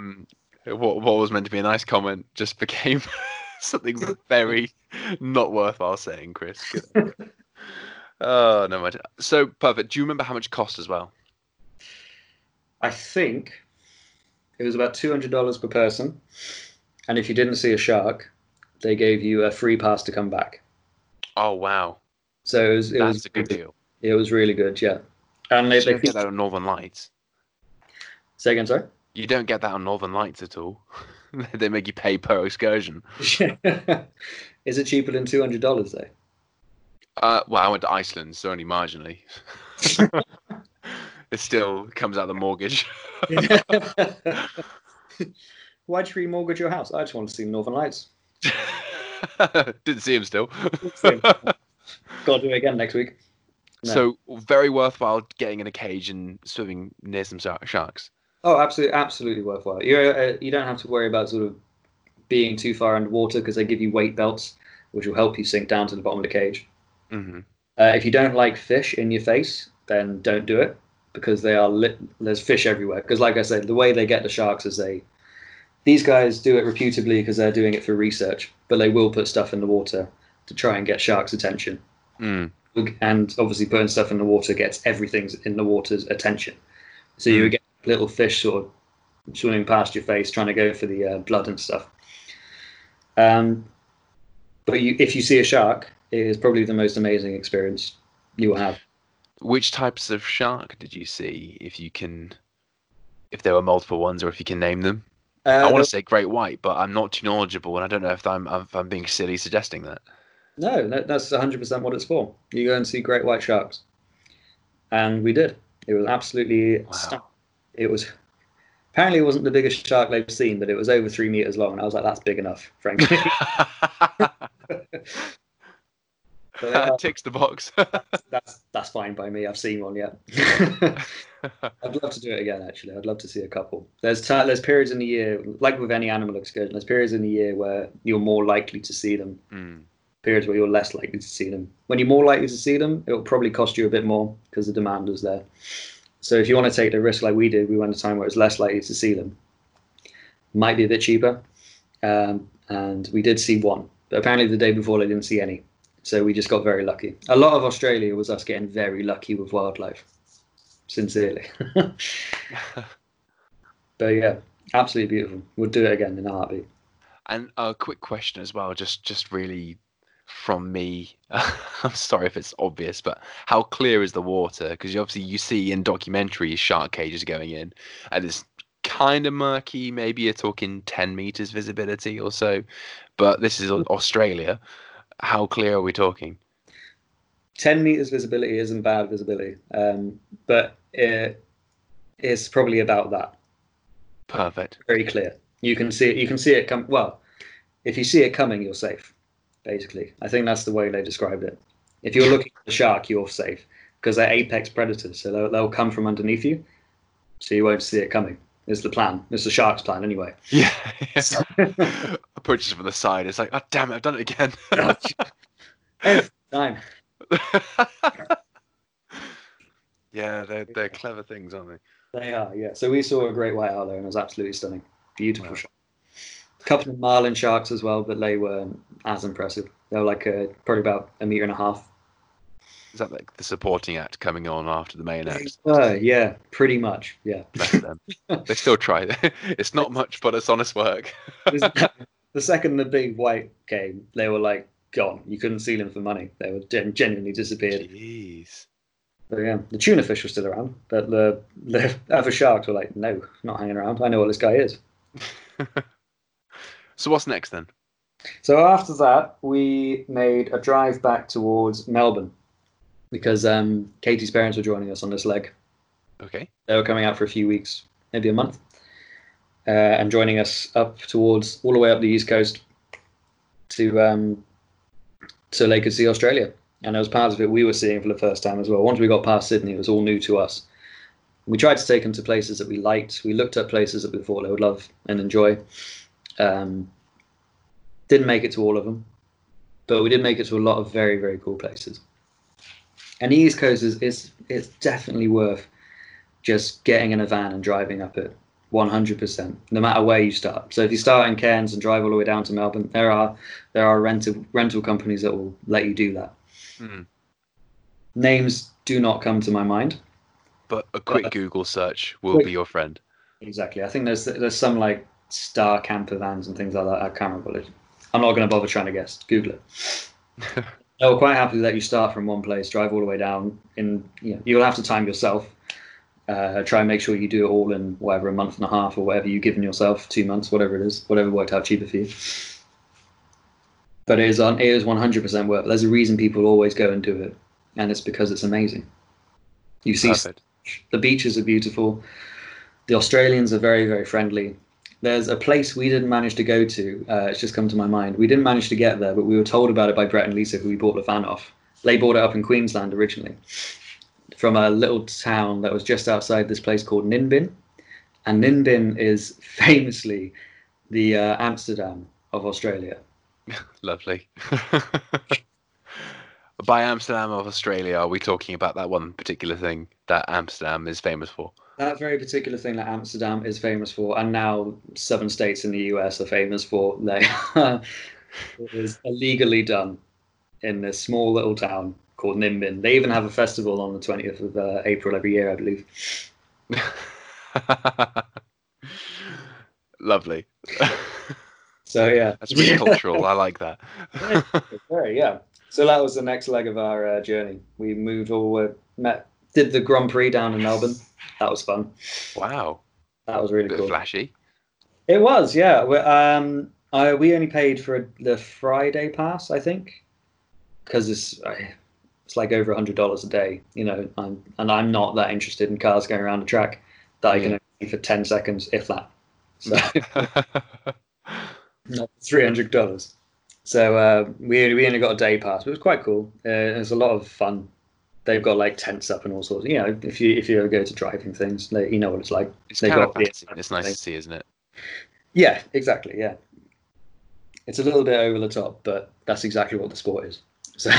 What was meant to be a nice comment just became something very not worthwhile saying, Chris. Oh, no matter. So perfect. Do you remember how much it cost as well? I think it was about $200 per person, and if you didn't see a shark, they gave you a free pass to come back. Oh wow! So it was a good deal. It was really good, yeah. And they don't get that on Northern Lights. Say again, sorry? You don't get that on Northern Lights at all. They make you pay per excursion. Is it cheaper than $200 though? Well, I went to Iceland, so only marginally. It still comes out of the mortgage. Why'd you remortgage your house? I just want to see the Northern Lights. Didn't see him still. Got to do it again next week. No. So very worthwhile getting in a cage and swimming near some sharks. Oh, absolutely worthwhile. You don't have to worry about sort of being too far underwater, because they give you weight belts, which will help you sink down to the bottom of the cage. Mm-hmm. If you don't like fish in your face, then don't do it, because they are there's fish everywhere. Because like I said, the way they get the sharks is these guys do it reputably because they're doing it for research, but they will put stuff in the water to try and get sharks' attention. Mm. And obviously putting stuff in the water gets everything in the water's attention. So you would get little fish sort of swimming past your face trying to go for the blood and stuff. But if you see a shark, it is probably the most amazing experience you will have. Which types of shark did you see, if there were multiple ones, or if you can name them? I want to say great white, but I'm not too knowledgeable, and I don't know if I'm being silly suggesting that. No, that's 100% what it's for. You go and see great white sharks, and we did. It was absolutely stunning. It was apparently it wasn't the biggest shark they've seen, but it was over 3 meters long, and I was like, that's big enough, frankly. That ticks the box. that's fine by me. I've seen one yet. I'd love to do it again, actually. I'd love to see a couple. There's periods in the year, like with any animal excursion, there's periods in the year where you're more likely to see them, periods where you're less likely to see them. When you're more likely to see them, it'll probably cost you a bit more because the demand is there. So if you want to take the risk like we did, we went to a time where it's less likely to see them. Might be a bit cheaper. And we did see one. But apparently the day before they didn't see any. So we just got very lucky. A lot of Australia was us getting very lucky with wildlife, sincerely. But yeah, absolutely beautiful. We'll do it again in a heartbeat. And a quick question as well, just really from me. I'm sorry if it's obvious, but how clear is the water? Because obviously you see in documentaries shark cages going in, and it's kind of murky. Maybe you're talking 10 meters visibility or so, but this is Australia. How clear are we talking? 10 meters visibility isn't bad visibility, but it's probably about that. Perfect. Very clear. You can see it come. Well, if you see it coming, you're safe, basically. I think that's the way they described it. If you're looking at the shark, you're safe. because they're apex predators, so they'll come from underneath you, so you won't see it coming. Is the plan. It's the shark's plan anyway. Yeah. So. I approach it from the side. It's like, oh, damn it, I've done it again. Every time. Yeah, they're clever things, aren't they? They are, yeah. So we saw a great white out there, and it was absolutely stunning. Beautiful shark. A couple of marlin sharks as well, but they weren't as impressive. They were like probably about 1.5 meters. Is that like the supporting act coming on after the main act? Yeah, pretty much. Yeah. They still try it. It's not much, but it's honest work. The second the big white came, they were like gone. You couldn't see them for money. They were genuinely disappeared. Jeez. But yeah, the tuna fish were still around, but the other sharks were like, no, not hanging around. I know what this guy is. So what's next then? So after that, we made a drive back towards Melbourne, because Katie's parents were joining us on this leg. Okay. They were coming out for a few weeks, maybe a month, and joining us up towards, all the way up the East Coast to so they could see Australia. And there was parts of it we were seeing for the first time as well. Once we got past Sydney, it was all new to us. We tried to take them to places that we liked. We looked at places that we thought they would love and enjoy. Didn't make it to all of them, but we did make it to a lot of very, very cool places. And the East Coast is definitely worth just getting in a van and driving up it 100%, no matter where you start. So if you start in Cairns and drive all the way down to Melbourne, there are rental companies that will let you do that. Mm. Names do not come to my mind, but a quick Google search will be your friend. Exactly. I think there's some like Star Camper vans and things like that. I can't remember. I'm not going to bother trying to guess. Google it. They'll quite happily let you start from one place, drive all the way down. You'll have to time yourself. Try and make sure you do it all in whatever, 1.5 months or whatever you've given yourself, 2 months, whatever it is, whatever worked out cheaper for you. But it is 100% worth. There's a reason people always go and do it, and it's because it's amazing. You see, the beaches are beautiful. The Australians are very, very friendly. There's a place we didn't manage to go to. It's just come to my mind. We didn't manage to get there, but we were told about it by Brett and Lisa, who we bought the van off. They bought it up in Queensland originally, from a little town that was just outside this place called Nimbin. And Nimbin is famously the Amsterdam of Australia. Lovely. By Amsterdam of Australia, are we talking about that one particular thing that Amsterdam is famous for? That very particular thing that Amsterdam is famous for, and now 7 states in the US are famous for, it is illegally done in this small little town called Nimbin. They even have a festival on the 20th of April every year, I believe. Lovely. So, yeah. That's really cultural. I like that. Yeah. So that was the next leg of our journey. We moved all did the Grand Prix down in Melbourne. That was fun. Wow. That was really cool. Flashy. It was, yeah. We only paid for the Friday pass, I think, because it's like over $100 a day, and I'm not that interested in cars going around a track that I can only pay for 10 seconds, if that. So not $300. So we only got a day pass. It was quite cool. It was a lot of fun. They've got like tents up and all sorts. If you ever go to driving things, you know what it's like. It's nice to see, isn't it? Yeah, exactly. Yeah, it's a little bit over the top, but that's exactly what the sport is. So,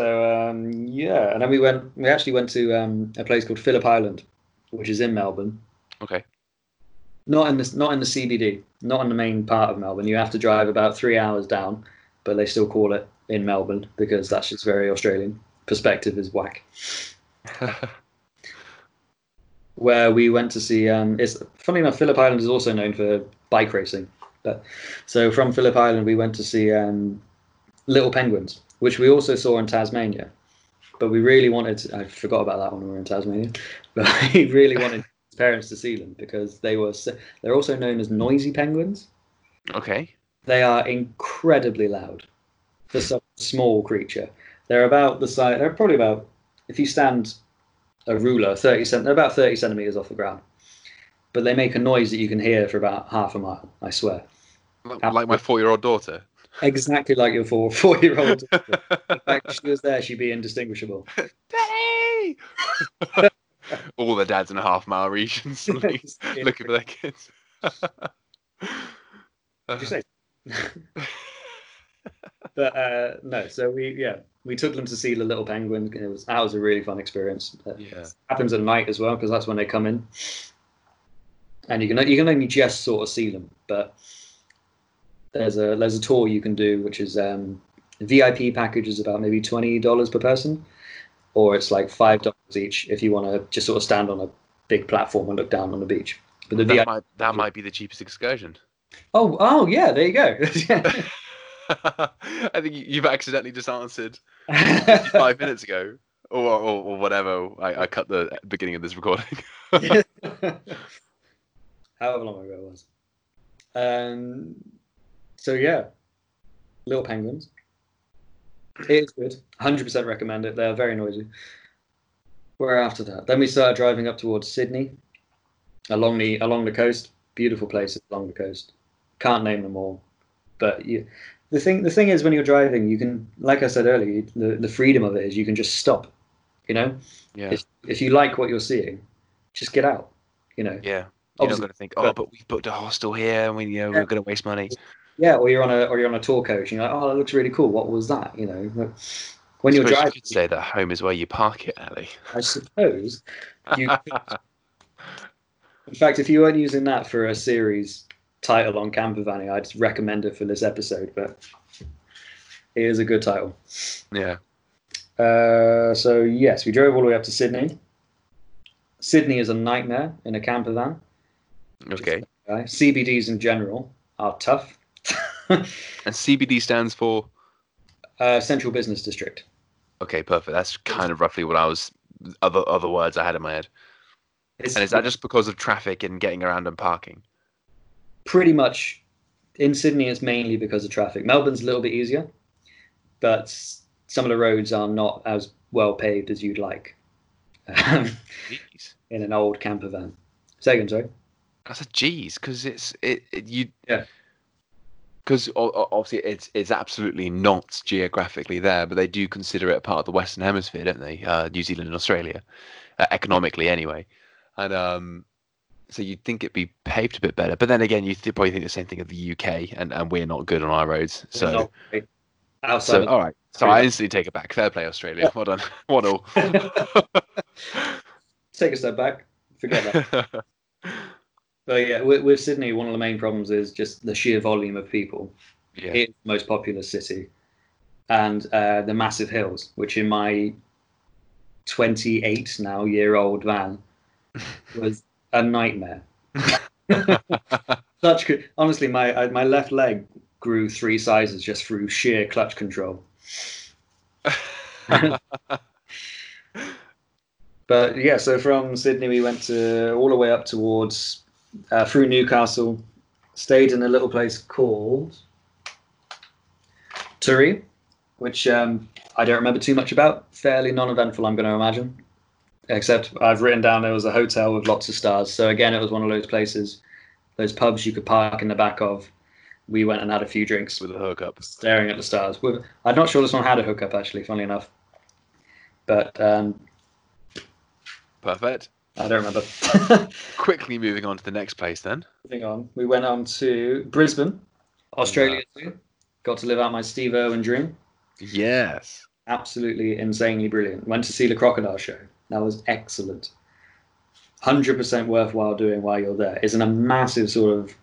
yeah, and then we actually went to a place called Phillip Island, which is in Melbourne. Okay. Not in the CBD, not in the main part of Melbourne. You have to drive about 3 hours down, but they still call it in Melbourne because that's just very Australian. Perspective is whack. Where we went to see, it's funny enough, Phillip Island is also known for bike racing. So from Phillip Island, we went to see little penguins, which we also saw in Tasmania. But we really I forgot about that when we were in Tasmania, but we really wanted his parents to see them because they're also known as noisy penguins. Okay. They are incredibly loud. For some small creature, they're probably about, if you stand a ruler, they're about 30 centimeters off the ground, but they make a noise that you can hear for about half a mile. I swear, like my 4-year-old daughter. Exactly like your four-year-old. In fact, if she was there, she'd be indistinguishable. Daddy! All the dads in a half-mile region suddenly looking for their kids. What'd you say? But no, so we took them to see the little penguin. That was a really fun experience. It happens at night as well, because that's when they come in, and you can only just sort of see them. But there's a tour you can do, which is VIP package is about maybe $20 per person, or it's like $5 each if you want to just sort of stand on a big platform and look down on the beach. But that might be the cheapest excursion. Oh yeah, there you go. I think you've accidentally just answered 5 minutes ago, or whatever. I cut the beginning of this recording. However long ago it was. So yeah, little penguins. It is good. 100% recommend it. They are very noisy. We're after that. Then we started driving up towards Sydney, along the coast. Beautiful places along the coast. Can't name them all, but the thing is, when you're driving, you can, like I said earlier, the freedom of it is you can just stop, you know. Yeah. If you like what you're seeing, just get out, you know. Yeah. You're not going to think, but we booked a hostel here and we're going to waste money. Yeah. Or you're on a tour coach and you're like, oh, that looks really cool. What was that? You know. But when you're driving, you could say that home is where you park it, Ali. I suppose you could. In fact, if you weren't using that for a series title on camper vanning, I'd recommend it for this episode, but it is a good title. Yeah. So, yes, we drove all the way up to Sydney. Sydney is a nightmare in a camper van. Okay. CBDs in general are tough. And CBD stands for? Central Business District. Okay, perfect. That's kind of roughly what I was, other words I had in my head. And is that just because of traffic and getting around and parking? Pretty much. In Sydney, it's mainly because of traffic. Melbourne's a little bit easier, but some of the roads are not as well paved as you'd like in an old camper van. Second, sorry. That's a geez, because Because obviously it's absolutely not geographically there, but they do consider it a part of the Western Hemisphere, don't they? New Zealand and Australia, economically anyway. And so you'd think it'd be paved a bit better. But then again, you probably think the same thing of the UK, and we're not good on our roads. So, all right. So I instantly take it back. Fair play, Australia. Well done. One all. Take a step back. Forget that. But yeah, with Sydney, one of the main problems is just the sheer volume of people. Yeah. It's the most populous city. And the massive hills, which in my 28-year-old van, was a nightmare. Honestly, my left leg grew 3 sizes just through sheer clutch control. But yeah, so from Sydney we went to all the way up towards through Newcastle, stayed in a little place called Taree, which I don't remember too much about. Fairly non-eventful, I'm going to imagine. Except I've written down there was a hotel with lots of stars. So again, it was one of those places, those pubs you could park in the back of. We went and had a few drinks with a hookup, staring at the stars. I'm not sure this one had a hookup, actually, funnily enough. But perfect. I don't remember. Quickly moving on to the next place, then. Moving on, we went on to Brisbane, Australia. Too. Got to live out my Steve Irwin dream. Yes. Absolutely insanely brilliant. Went to see the crocodile show. That was excellent. 100% worthwhile doing while you're there. It's in a massive sort of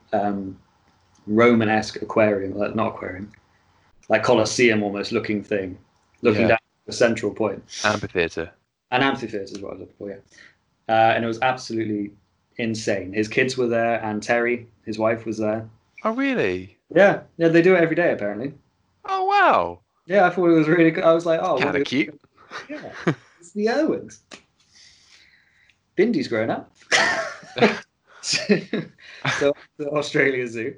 Romanesque aquarium, like Colosseum almost looking thing, looking down at the central point. Amphitheatre. An amphitheatre is what I was looking for, yeah. And it was absolutely insane. His kids were there, and Terry, his wife, was there. Oh, really? Yeah. Yeah, they do it every day, apparently. Oh, wow. Yeah, I thought it was really good. I was like, oh. Kind of cute. Yeah. It's the Irwins. Bindi's grown up. So the Australia Zoo.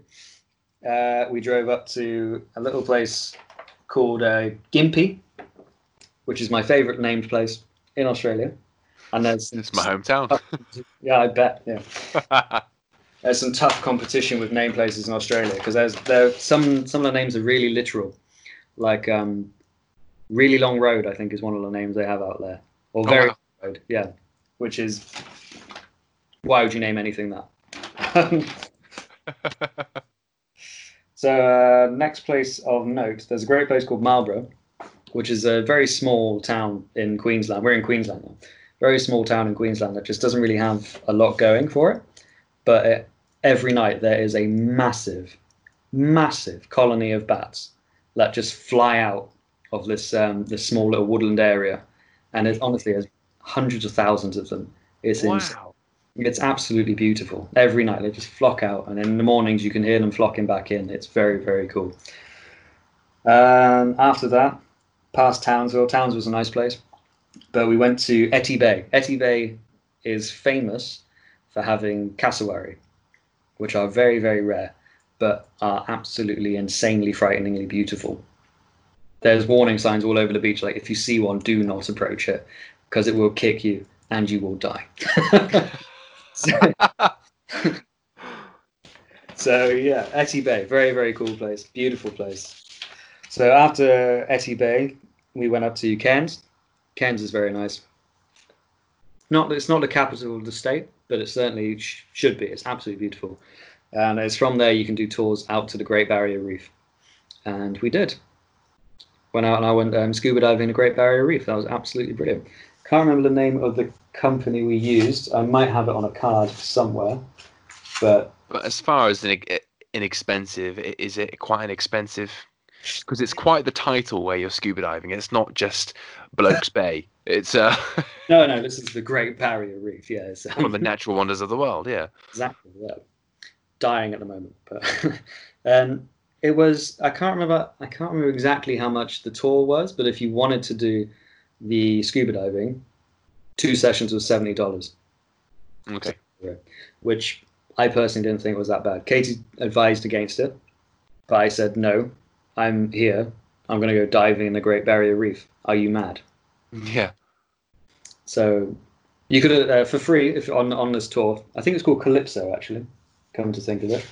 We drove up to a little place called Gympie, which is my favourite named place in Australia. And it's my hometown. Yeah, I bet. Yeah. there's some tough competition with name places in Australia, because there some of the names are really literal, like Really Long Road, I think, is one of the names they have out there, or Very Long Road, yeah, which is, why would you name anything that? So next place of note, there's a great place called Marlborough, which is a very small town in Queensland. We're in Queensland now. Very small town in Queensland that just doesn't really have a lot going for it. But every night there is a massive, massive colony of bats that just fly out of this small little woodland area. And it honestly has hundreds of thousands of them. It's insane. It's absolutely beautiful. Every night they just flock out, and in the mornings you can hear them flocking back in. It's very, very cool. After that, past Townsville. Townsville's a nice place, but we went to Etty Bay. Etty Bay is famous for having cassowary, which are very, very rare, but are absolutely insanely frighteningly beautiful. There's warning signs all over the beach, like, if you see one, do not approach it, because it will kick you and you will die. So yeah, Etty Bay, very, very cool place, beautiful place. So after Etty Bay, we went up to Cairns. Cairns is very nice. It's not the capital of the state, but it certainly should be. It's absolutely beautiful. And it's from there you can do tours out to the Great Barrier Reef. And we did. Went out and I went scuba diving in the Great Barrier Reef. That was absolutely brilliant. Can't remember the name of the company we used. I might have it on a card somewhere. But as far as inexpensive, is it quite inexpensive? Because it's quite the title where you're scuba diving. It's not just Bloke's Bay. It's No, this is the Great Barrier Reef. Yeah, it's one of the natural wonders of the world. Yeah, exactly. Yeah, dying at the moment, but it was. I can't remember exactly how much the tour was, but if you wanted to do the scuba diving, 2 sessions was $70. Okay, which I personally didn't think was that bad. Katie advised against it, but I said no. I'm here. I'm going to go diving in the Great Barrier Reef. Are you mad? Yeah. So you could for free if on this tour. I think it's called Calypso, actually. Come to think of it.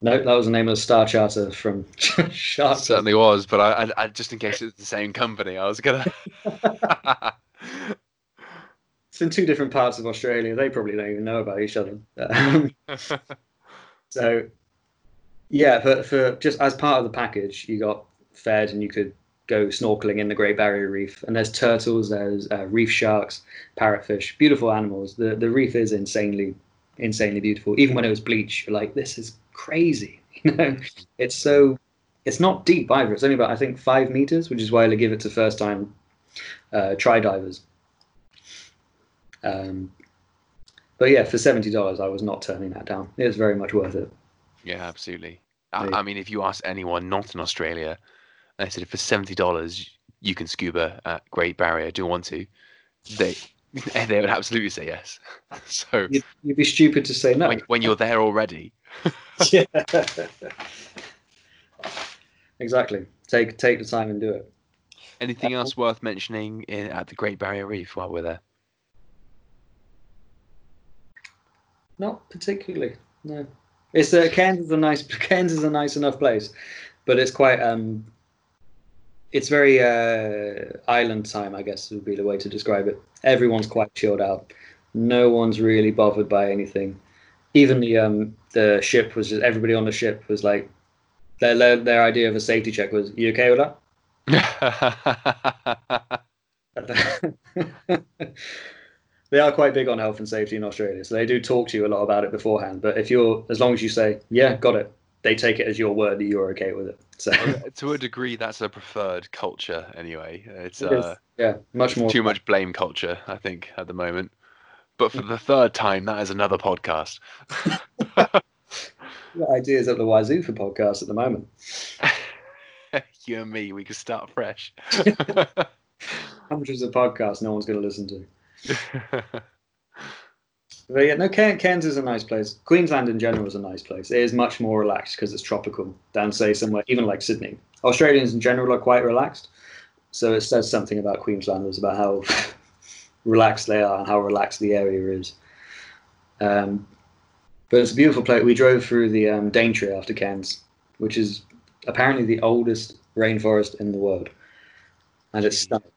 No, that was the name of the Star Charter from Shark. It certainly was, but I just in case it's the same company, I was gonna. It's in 2 different parts of Australia. They probably don't even know about each other. So. Yeah, but for just as part of the package, you got fed and you could go snorkeling in the Great Barrier Reef. And there's turtles, there's reef sharks, parrotfish, beautiful animals. The reef is insanely beautiful. Even when it was bleached, you're like, this is crazy. You know, it's not deep either. It's only about, I think, 5 meters, which is why they give it to first-time tri divers. But yeah, for $70, I was not turning that down. It was very much worth it. Yeah, absolutely. I mean, if you ask anyone not in Australia, and they said for $70 you can scuba at Great Barrier, do you want to? They would absolutely say yes. So you'd be stupid to say no when you're there already. Yeah, exactly. Take the time and do it. Anything else worth mentioning at the Great Barrier Reef while we're there? Not particularly. No. It's Cairns is a nice enough place, but it's quite it's very island time, I guess would be the way to describe it. Everyone's quite chilled out. No one's really bothered by anything. Even the ship was just, everybody on the ship was like, their idea of a safety check was, you okay with that? They are quite big on health and safety in Australia, so they do talk to you a lot about it beforehand. But as long as you say, yeah, got it, they take it as your word that you're okay with it. So to a degree, that's a preferred culture anyway. It is, much more too much blame culture, I think, at the moment. But for the third time, that is another podcast. Ideas at the wazoo for podcasts at the moment. You and me, we could start fresh. Hundreds of podcasts no one's going to listen to. But yeah, no, Cairns is a nice place. Queensland in general is a nice place. It is much more relaxed because it's tropical than, say, somewhere even like Sydney. Australians in general are quite relaxed, so it says something about Queenslanders about how relaxed they are and how relaxed the area is. But it's a beautiful place. We drove through the Daintree after Cairns, which is apparently the oldest rainforest in the world. And it's stunning.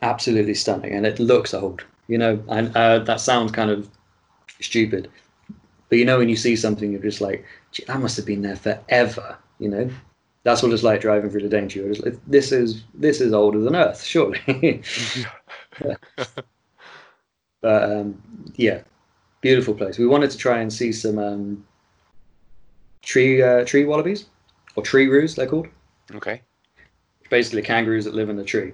Absolutely stunning. And it looks old. You know, and that sounds kind of stupid. But, you know, when you see something, you're just like, gee, that must have been there forever, you know. That's what it's like driving through the Daintree. Like, this is older than Earth, surely. But, yeah, beautiful place. We wanted to try and see some tree wallabies, or tree roos, they're called. Okay. Basically kangaroos that live in the tree.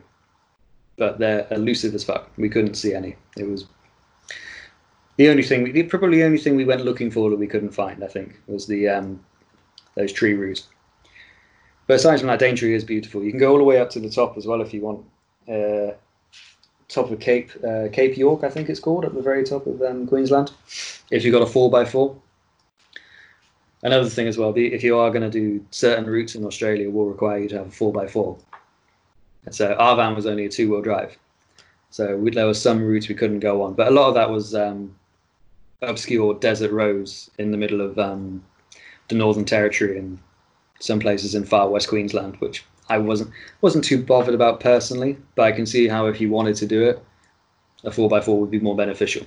But they're elusive as fuck. We couldn't see any. It was the only thing we went looking for that we couldn't find, I think, was the those tree roos. But aside from that, Daintree is beautiful. You can go all the way up to the top as well if you want. Top of Cape York, I think it's called, at the very top of Queensland, if you've got a 4x4. Another thing as well, if you are going to do certain routes in Australia, will require you to have a 4x4. And so our van was only a 2-wheel drive. So there were some routes we couldn't go on. But a lot of that was obscure desert roads in the middle of the Northern Territory and some places in far west Queensland, which I wasn't too bothered about personally, but I can see how if you wanted to do it, a 4x4 would be more beneficial.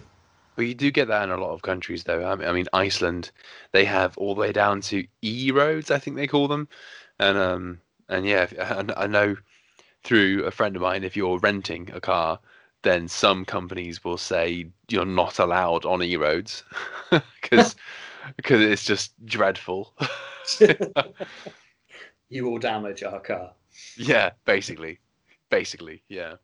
Well, you do get that in a lot of countries, though. I mean, Iceland, they have all the way down to E roads, I think they call them. And yeah, I know through a friend of mine, if you're renting a car, then some companies will say you're not allowed on E roads because it's just dreadful. You will damage our car. Yeah, basically, yeah.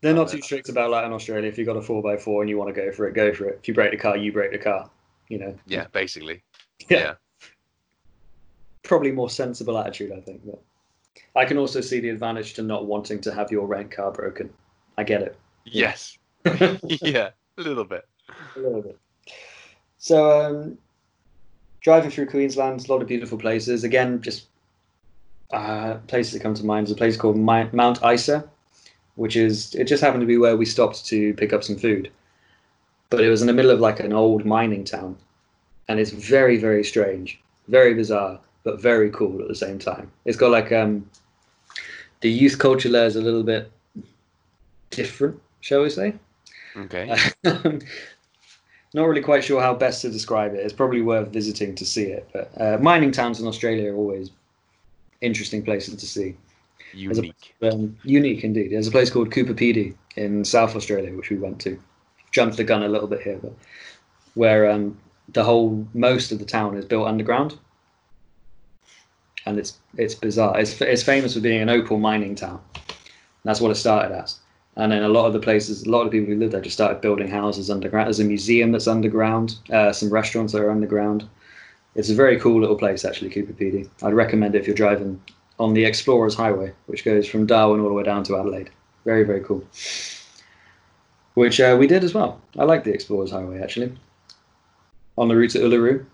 They're not too strict about, like, in Australia, if you've got a 4x4 and you want to go for it, go for it. If you break the car, you break the car, you know. Yeah, basically. Yeah. Probably more sensible attitude, I think. But I can also see the advantage to not wanting to have your rent car broken. I get it. Yes. Yeah, a little bit. So, driving through Queensland, a lot of beautiful places. Again, just places that come to mind is a place called Mount Isa, which is, it just happened to be where we stopped to pick up some food. But it was in the middle of like an old mining town. And it's very, very strange, very bizarre, but very cool at the same time. It's got like, the youth culture there is a little bit different, shall we say. Okay. Not really quite sure how best to describe it. It's probably worth visiting to see it. But mining towns in Australia are always interesting places to see. Unique. Unique, indeed. There's a place called Coober Pedy in South Australia, which we went to. Jumped the gun a little bit here, but where most of the town is built underground. And it's bizarre. It's famous for being an opal mining town. And that's what it started as. And then a lot of people who lived there just started building houses underground. There's a museum that's underground, some restaurants that are underground. It's a very cool little place, actually, Coober Pedy. I'd recommend it if you're driving on the Explorers Highway, which goes from Darwin all the way down to Adelaide. Very, very cool. Which we did as well. I like the Explorers Highway, actually. On the route to Uluru.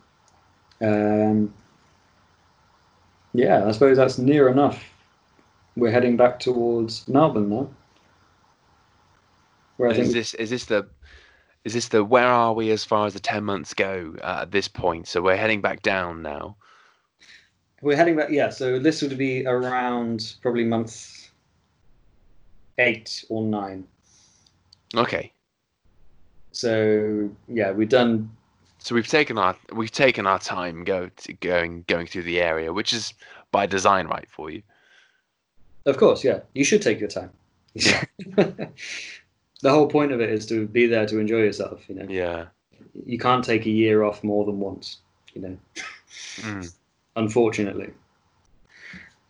Yeah, I suppose that's near enough. We're heading back towards Melbourne now. Is this the where are we as far as the 10 months go at this point? So we're heading back down now. We're heading back, yeah. So this would be around probably month 8 or 9. Okay. So yeah, we've done. So we've taken our time going through the area, which is by design, right, for you. Of course, yeah. You should take your time. Yeah. The whole point of it is to be there to enjoy yourself, you know. Yeah. You can't take a year off more than once, you know. Unfortunately.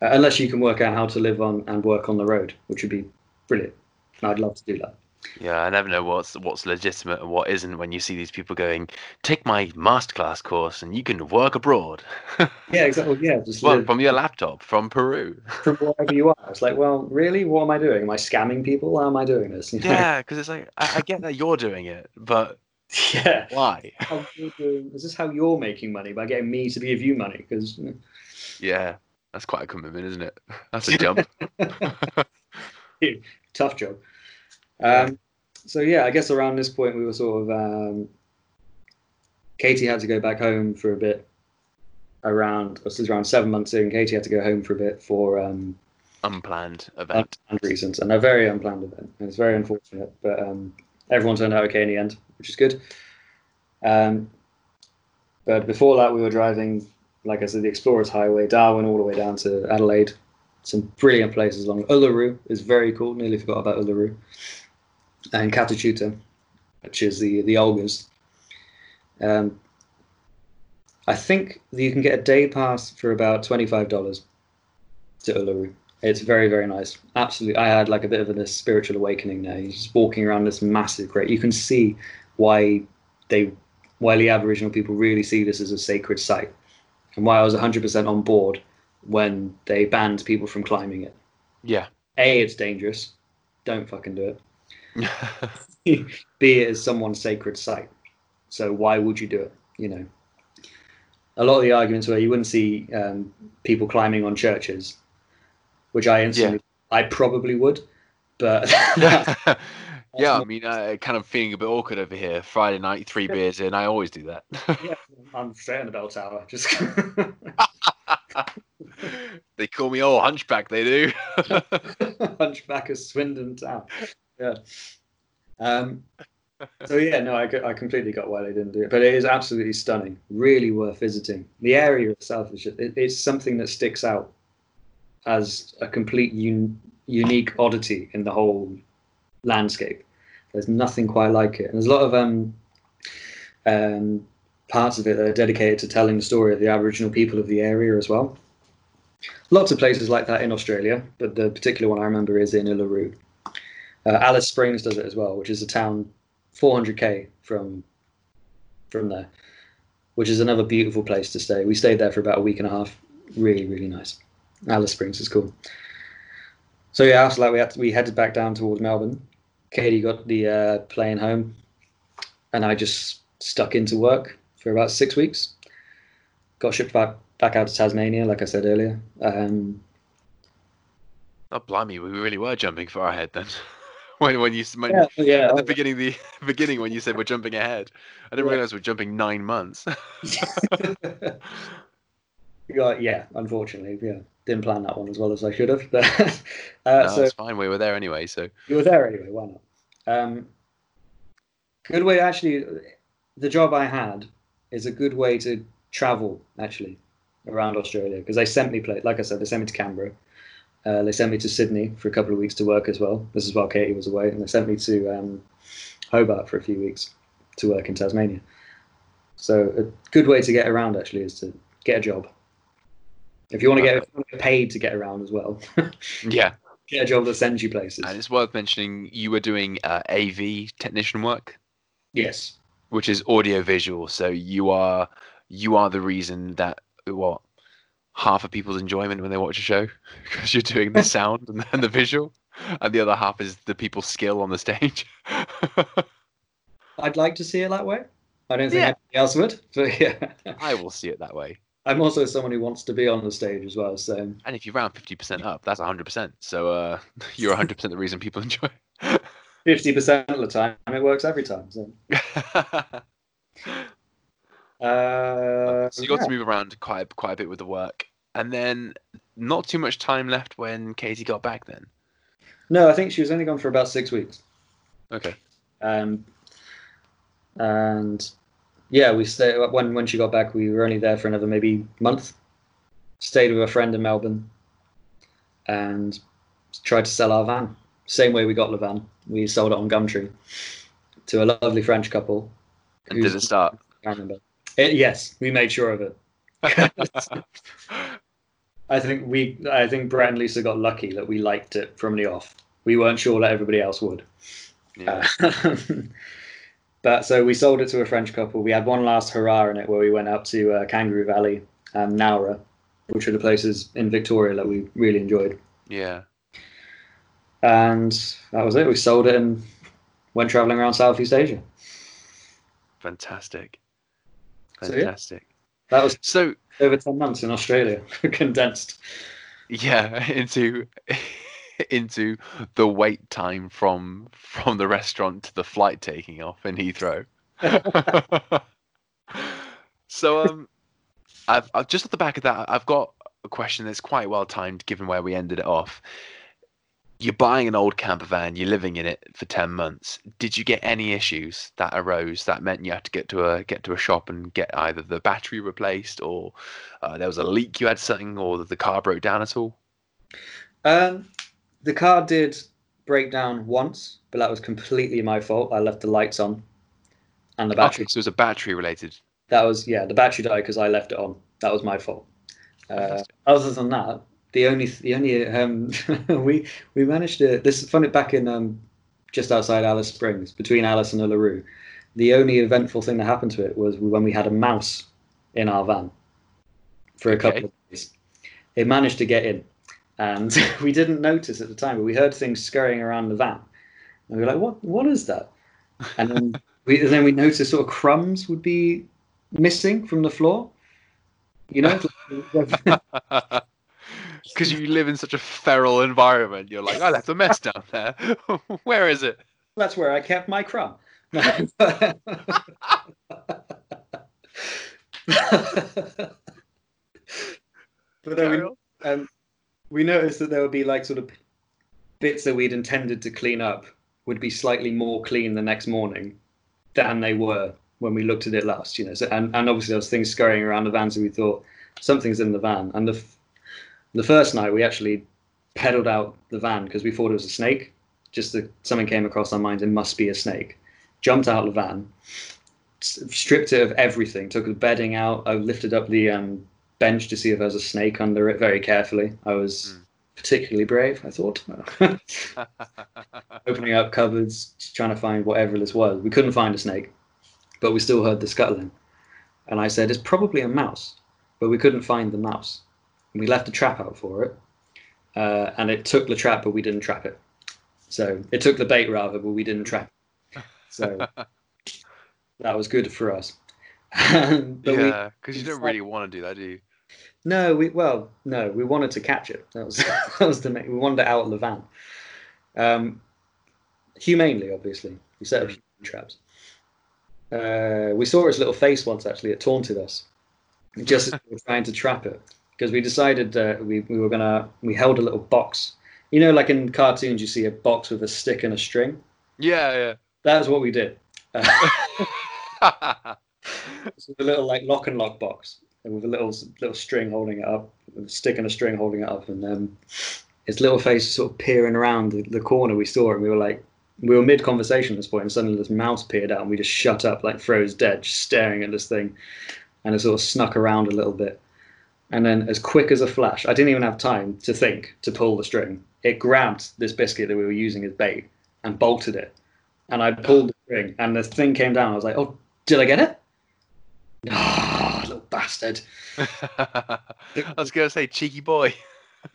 Unless you can work out how to live on and work on the road, which would be brilliant. I'd love to do that. Yeah, I never know what's legitimate and what isn't when you see these people going, take my masterclass course and you can work abroad. Yeah, exactly. Yeah, just from your laptop, from Peru. From wherever you are. It's like, well, really? What am I doing? Am I scamming people? How am I doing this? You know? Yeah, because it's like, I get that you're doing it, but yeah, why? Is this how you're making money, by getting me to give you money? Because, you know. Yeah, that's quite a commitment, isn't it? That's a jump. Tough job. So yeah, I guess around this point we were sort of Katie had to go back home for a bit. This is around 7 months in, Katie had to go home for a bit for unplanned event reasons, and a very unplanned event. It was very unfortunate, but everyone turned out okay in the end, which is good. But before that, we were driving, like I said, the Explorers Highway, Darwin, all the way down to Adelaide. Some brilliant places along. Uluru is very cool. Nearly forgot about Uluru, and Katachuta, which is the Olgas. I think that you can get a day pass for about $25 to Uluru. It's very, very nice. Absolutely. I had like a bit of this spiritual awakening there. You're just walking around this massive crater. You can see why the Aboriginal people really see this as a sacred site, and why I was 100% on board when they banned people from climbing it. Yeah. A, it's dangerous. Don't fucking do it. B, it is someone's sacred site. So why would you do it? You know, a lot of the arguments were you wouldn't see people climbing on churches, which I instantly, yeah. I probably would, but... Yeah, I mean, kind of feeling a bit awkward over here. Friday night, 3 beers in, I always do that. Yeah, I'm straight on the bell tower. Just They call me, hunchback, they do. Hunchback of Swindon Town. Yeah. I completely got why they didn't do it. But it is absolutely stunning. Really worth visiting. The area itself is it's something that sticks out as a complete unique oddity in the whole landscape. There's nothing quite like it, and there's a lot of parts of it that are dedicated to telling the story of the Aboriginal people of the area as well. Lots of places like that in Australia, but the particular one I remember is in Uluru. Alice Springs does it as well, which is a town 400k from there, which is another beautiful place to stay. We stayed there for about a week and a half. Really, really nice. Alice Springs is cool. So yeah, after that we headed back down towards Melbourne. Katie got the plane home, and I just stuck into work for about 6 weeks. Got shipped back out to Tasmania, like I said earlier. Oh blimey, we really were jumping far ahead then. At the beginning when you said we're jumping ahead, I didn't realise we're jumping 9 months. Yeah, unfortunately, yeah. Didn't plan that one as well as I should have. But, that's fine. We were there anyway, so... You were there anyway, why not? Good way, actually, the job I had is a good way to travel, actually, around Australia, because they sent me, like I said, they sent me to Canberra. They sent me to Sydney for a couple of weeks to work as well. This is while Katie was away. And they sent me to Hobart for a few weeks to work in Tasmania. So a good way to get around, actually, is to get a job. If you want to get paid to get around as well. Yeah. Get a job that sends you places. And it's worth mentioning you were doing AV technician work. Yes. Which is audio-visual. So you are the reason that, half of people's enjoyment when they watch a show, because you're doing the sound and the visual, and the other half is the people's skill on the stage. I'd like to see it that way. I don't think anybody else would. But yeah. I will see it that way. I'm also someone who wants to be on the stage as well. So, and if you round 50% up, that's 100%. So you're 100% the reason people enjoy it. 50% of the time, it works every time. So, so you got to move around quite a bit with the work, and then not too much time left when Katie got back. Then, no, I think she was only gone for about 6 weeks. Okay. Yeah, we stayed when she got back. We were only there for another maybe month. Stayed with a friend in Melbourne, and tried to sell our van. Same way we got the van, we sold it on Gumtree to a lovely French couple. And did it start? I remember. Yes, we made sure of it. I think Brett and Lisa got lucky that we liked it from the off. We weren't sure that everybody else would. Yeah. But so we sold it to a French couple. We had one last hurrah in it where we went up to Kangaroo Valley and Nowra, which are the places in Victoria that we really enjoyed. Yeah. And that was it. We sold it and went travelling around Southeast Asia. Fantastic. So, yeah, that was so over 10 months in Australia, condensed. Yeah, into the wait time from the restaurant to the flight taking off in Heathrow. So I've just at the back of that, I've got a question that's quite well timed given where we ended it off. You're buying an old camper van, you're living in it for 10 months. Did you get any issues that arose that meant you had to get to a shop and get either the battery replaced or there was a leak you had something or the car broke down at all? The car did break down once, but that was completely my fault. I left the lights on and the battery. So it was a battery related? That was, yeah, the battery died because I left it on. That was my fault. Other than that, the only we managed to, this is funny, back in just outside Alice Springs, between Alice and Uluru, the only eventful thing that happened to it was when we had a mouse in our van for a couple of days. It managed to get in, and we didn't notice at the time, but we heard things scurrying around the van, and we were like, what is that? And then we noticed sort of crumbs would be missing from the floor, you know. Because you live in such a feral environment, you're like, I left a mess down there. Where is it? That's where I kept my crumb. But then we noticed that there would be like sort of bits that we'd intended to clean up would be slightly more clean the next morning than they were when we looked at it last, you know. So, and obviously there was things scurrying around the van, so we thought something's in the van. And the first night we actually pedaled out the van because we thought it was a snake. Just something came across our minds, it must be a snake. Jumped out of the van, stripped it of everything, took the bedding out. I lifted up the bench to see if there was a snake under it very carefully. I was particularly brave, I thought. Opening up cupboards, trying to find whatever this was. We couldn't find a snake, but we still heard the scuttling. And I said, it's probably a mouse, but we couldn't find the mouse. We left a trap out for it, and it took the trap, but we didn't trap it. So it took the bait rather, but we didn't trap it. So that was good for us. But yeah, because you don't really want to do that, do you? No, we wanted to catch it. That was the main. We wanted it out of the van. Humanely, obviously, we set up human traps. We saw its little face once. Actually, it taunted us just as we were trying to trap it. Because we decided we held a little box. You know, like in cartoons, you see a box with a stick and a string. Yeah, yeah. That's what we did. It's a little like lock and lock box with a little string holding it up, a stick and a string holding it up, and its little face sort of peering around the corner. We saw it, and we were like, we were mid conversation at this point, and suddenly this mouse peered out, and we just shut up, like froze dead, just staring at this thing, and it sort of snuck around a little bit. And then as quick as a flash, I didn't even have time to think to pull the string. It grabbed this biscuit that we were using as bait and bolted it. And I pulled the string and the thing came down. I was like, oh, did I get it? Ah, oh, little bastard. I was going to say, cheeky boy.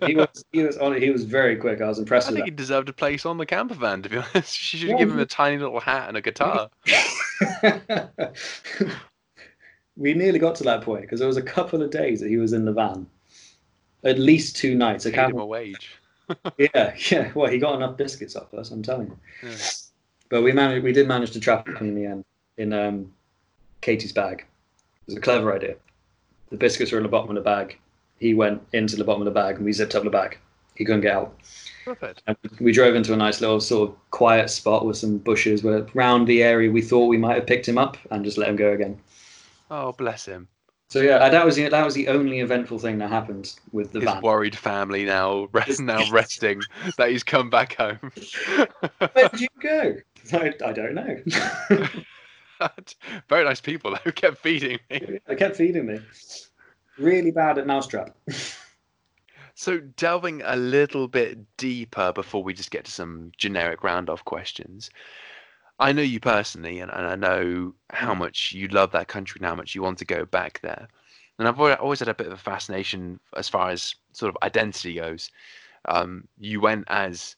He was very quick. I was impressed with that. I think he deserved a place on the camper van, to be honest. She should give him a tiny little hat and a guitar. We nearly got to that point because there was a couple of days that he was in the van, at least 2 nights. I paid him a wage. yeah. Well, he got enough biscuits off us, I'm telling you. Yeah. But we did manage to trap him in the end in Katie's bag. It was a clever idea. The biscuits were in the bottom of the bag. He went into the bottom of the bag, and we zipped up the bag. He couldn't get out. Perfect. And we drove into a nice little sort of quiet spot with some bushes, where round the area we thought we might have picked him up, and just let him go again. Oh, bless him. So yeah, that was the only eventful thing that happened with the van. His worried family now resting that he's come back home. Where did you go? I don't know. Very nice people though, kept feeding me. They kept feeding me. Really bad at mousetrap. So delving a little bit deeper before we just get to some generic round-off questions. I know you personally, and I know how much you love that country and how much you want to go back there. And I've always had a bit of a fascination as far as sort of identity goes. You went as,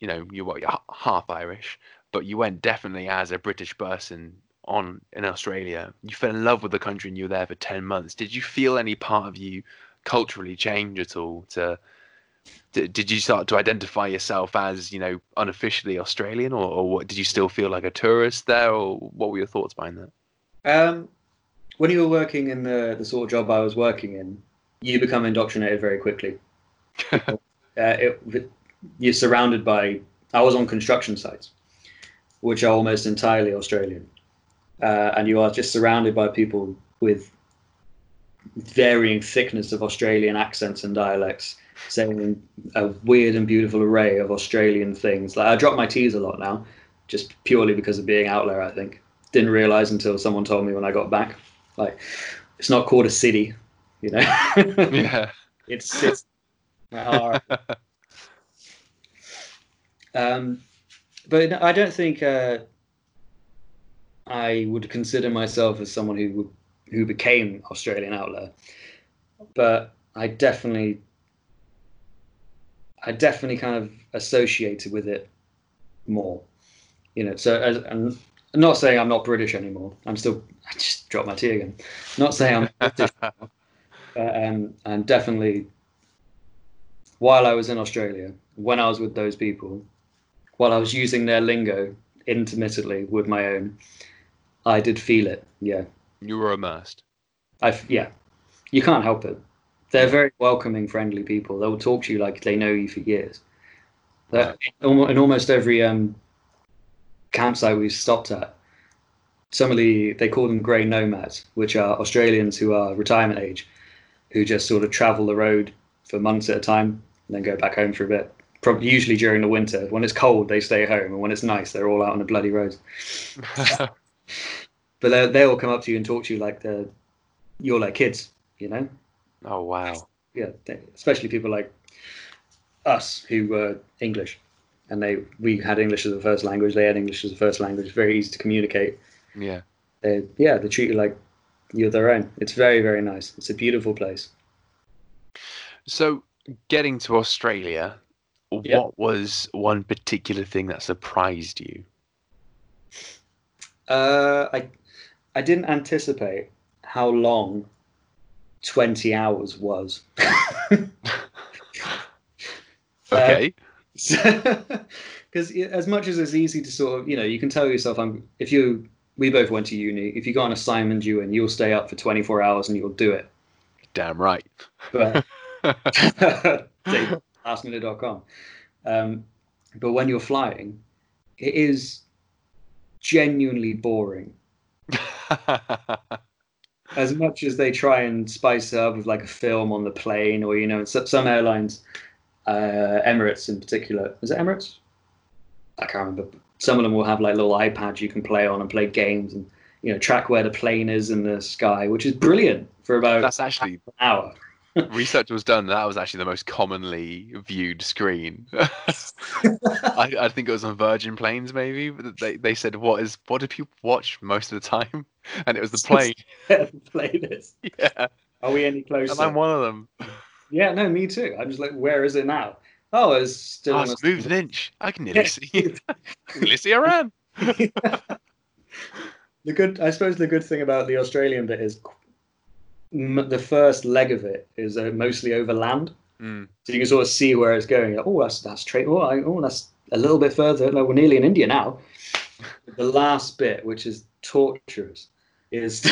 you know, you're half Irish, but you went definitely as a British person in Australia. You fell in love with the country and you were there for 10 months. Did you feel any part of you culturally change at all to... Did you start to identify yourself as, you know, unofficially Australian, or what, did you still feel like a tourist there, or what were your thoughts behind that? when you were working in the sort of job I was working in, you become indoctrinated very quickly. You're surrounded by, I was on construction sites, which are almost entirely Australian. And you are just surrounded by people with varying thickness of Australian accents and dialects, saying a weird and beautiful array of Australian things. Like, I drop my T's a lot now, just purely because of being out there, I think. Didn't realise until someone told me when I got back. Like, it's not called a city, you know? Yeah. It's all right. But I don't think I would consider myself as someone who became Australian outlaw, but I definitely kind of associated with it more, you know. So I'm not saying I'm not British anymore. I just dropped my tea again. Not saying I'm British anymore, but and definitely while I was in Australia, when I was with those people, while I was using their lingo intermittently with my own, I did feel it. Yeah. You were immersed. Yeah. You can't help it. They're very welcoming, friendly people. They'll talk to you like they know you for years. In almost every campsite we've stopped at, they call them grey nomads, which are Australians who are retirement age, who just sort of travel the road for months at a time and then go back home for a bit. Probably usually during the winter. When it's cold, they stay home, and when it's nice, they're all out on the bloody roads. But they all come up to you and talk to you like you're like kids, you know? Oh, wow. Yeah, especially people like us who were English. And we had English as a first language. They had English as a first language. It's very easy to communicate. Yeah. They treat you like you're their own. It's very, very nice. It's a beautiful place. So getting to Australia, yeah. What was one particular thing that surprised you? I didn't anticipate how long 20 hours was. Okay. Because as much as it's easy to sort of, you know, you can tell yourself, we both went to uni. If you got an assignment due in, you'll stay up for 24 hours and you'll do it. Damn right. But lastminute.com. But when you're flying, it is genuinely boring. As much as they try and spice it up with like a film on the plane, or, you know, some airlines, Emirates in particular, is it Emirates? I can't remember. Some of them will have like little iPads you can play on and play games and, you know, track where the plane is in the sky, which is brilliant for about an hour. Research was done. That was actually the most commonly viewed screen. I think it was on Virgin planes, maybe. But they said, "What do people watch most of the time?" And it was the plane. Playlist. Yeah. Are we any closer? And I'm one of them. Yeah. No, me too. I'm just like, where is it now? Oh, it's still. It's moved an inch. I can nearly see it. I can nearly see Iran. Yeah. I suppose the good thing about the Australian bit is, the first leg of it is mostly over land, so you can sort of see where it's going. Like, oh, that's straight. Oh, that's a little bit further. Like, we're nearly in India now. The last bit, which is torturous, is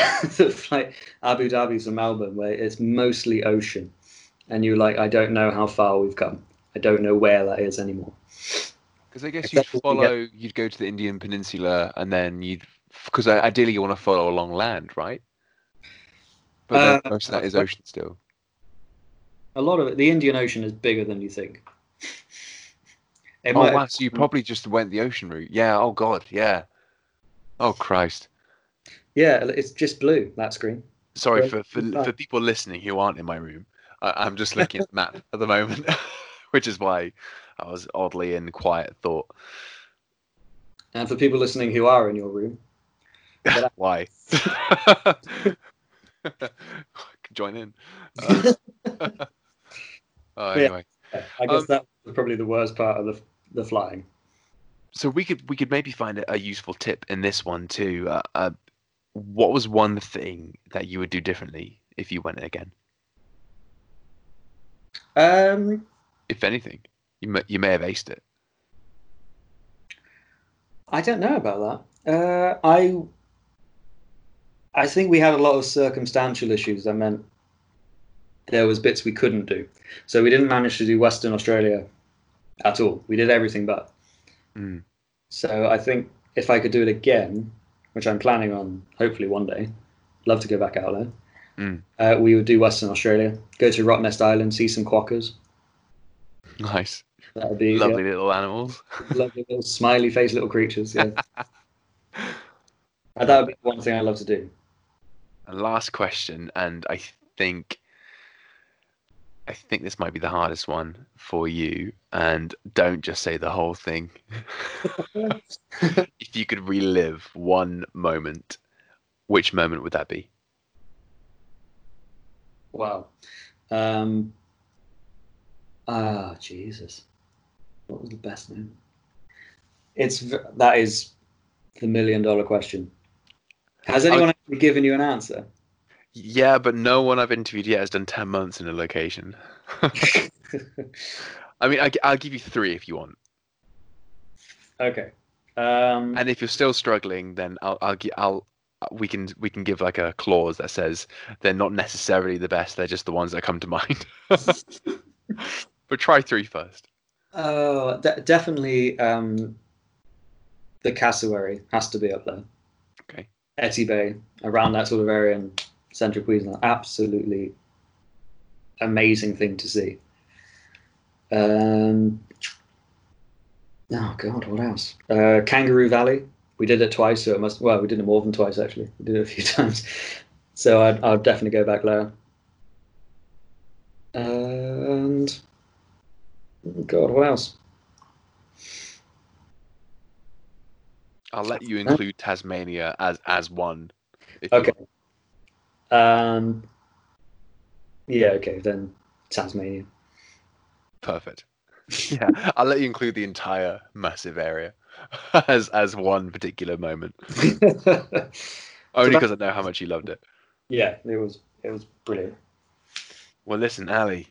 like Abu Dhabi to Melbourne, where it's mostly ocean, and you're like, I don't know how far we've come. I don't know where that is anymore. Because I guess you'd go to the Indian Peninsula, and then because ideally you want to follow along land, right? But most of that is ocean still. A lot of it. The Indian Ocean is bigger than you think. So you probably just went the ocean route. Yeah. Oh, God. Yeah. Oh, Christ. Yeah. It's just blue, that screen. Sorry for people listening who aren't in my room. I'm just looking at the map at the moment, which is why I was oddly in quiet thought. And for people listening who are in your room. Why? Join in. Anyway, yeah, I guess that was probably the worst part of the flying. So we could maybe find a useful tip in this one too. What was one thing that you would do differently if you went again? If anything, you may have aced it. I don't know about that. I think we had a lot of circumstantial issues. I meant there was bits we couldn't do. So we didn't manage to do Western Australia at all. We did everything but. Mm. So I think if I could do it again, which I'm planning on hopefully one day, love to go back out there, we would do Western Australia, go to Rottnest Island, see some quokkas. Nice. That would be lovely little animals. Lovely little smiley faced little creatures, yeah. That would be one thing I'd love to do. Last question, and I think this might be the hardest one for you, and don't just say the whole thing. If you could relive one moment, which moment would that be? Wow. Jesus. What was the best moment? That is the $1 million question. Has anyone actually given you an answer? Yeah, but no one I've interviewed yet has done 10 months in a location. I mean, I'll give you 3 if you want. Okay. And if you're still struggling, then we can give like a clause that says they're not necessarily the best; they're just the ones that come to mind. But try 3 first. Oh, definitely. The cassowary has to be up there. Okay. Etty Bay, around that sort of area in central Queensland, absolutely amazing thing to see. Oh God, what else? Kangaroo Valley. We did it twice, so it must. Well, we did it more than twice actually. We did it a few times, so I'd definitely go back there. And God, what else? I'll let you include Tasmania as one. Okay. Yeah. Okay. Then Tasmania. Perfect. Yeah, I'll let you include the entire massive area as one particular moment. Only because I know how much you loved it. Yeah, it was brilliant. Well, listen, Ali,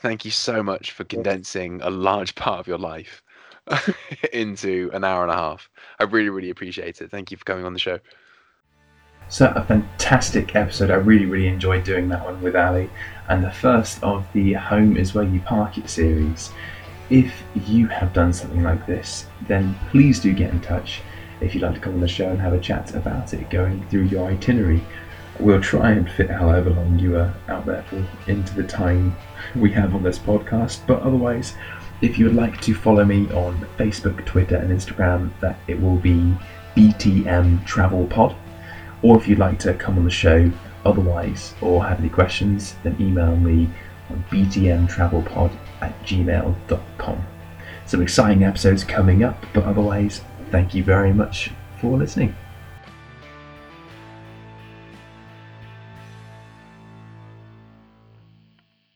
thank you so much for condensing a large part of your life into an hour and a half. I really, really appreciate it. Thank you for coming on the show. So a fantastic episode. I really, really enjoyed doing that one with Ali, and the first of the Home is Where You Park It series. If you have done something like this, then please do get in touch if you'd like to come on the show and have a chat about it, going through your itinerary. We'll try and fit however long you are out there for into the time we have on this podcast, but otherwise, if you would like to follow me on Facebook, Twitter and Instagram, that it will be BTM Travel Pod. Or if you'd like to come on the show otherwise or have any questions, then email me on btmtravelpod@gmail.com. Some exciting episodes coming up, but otherwise, thank you very much for listening.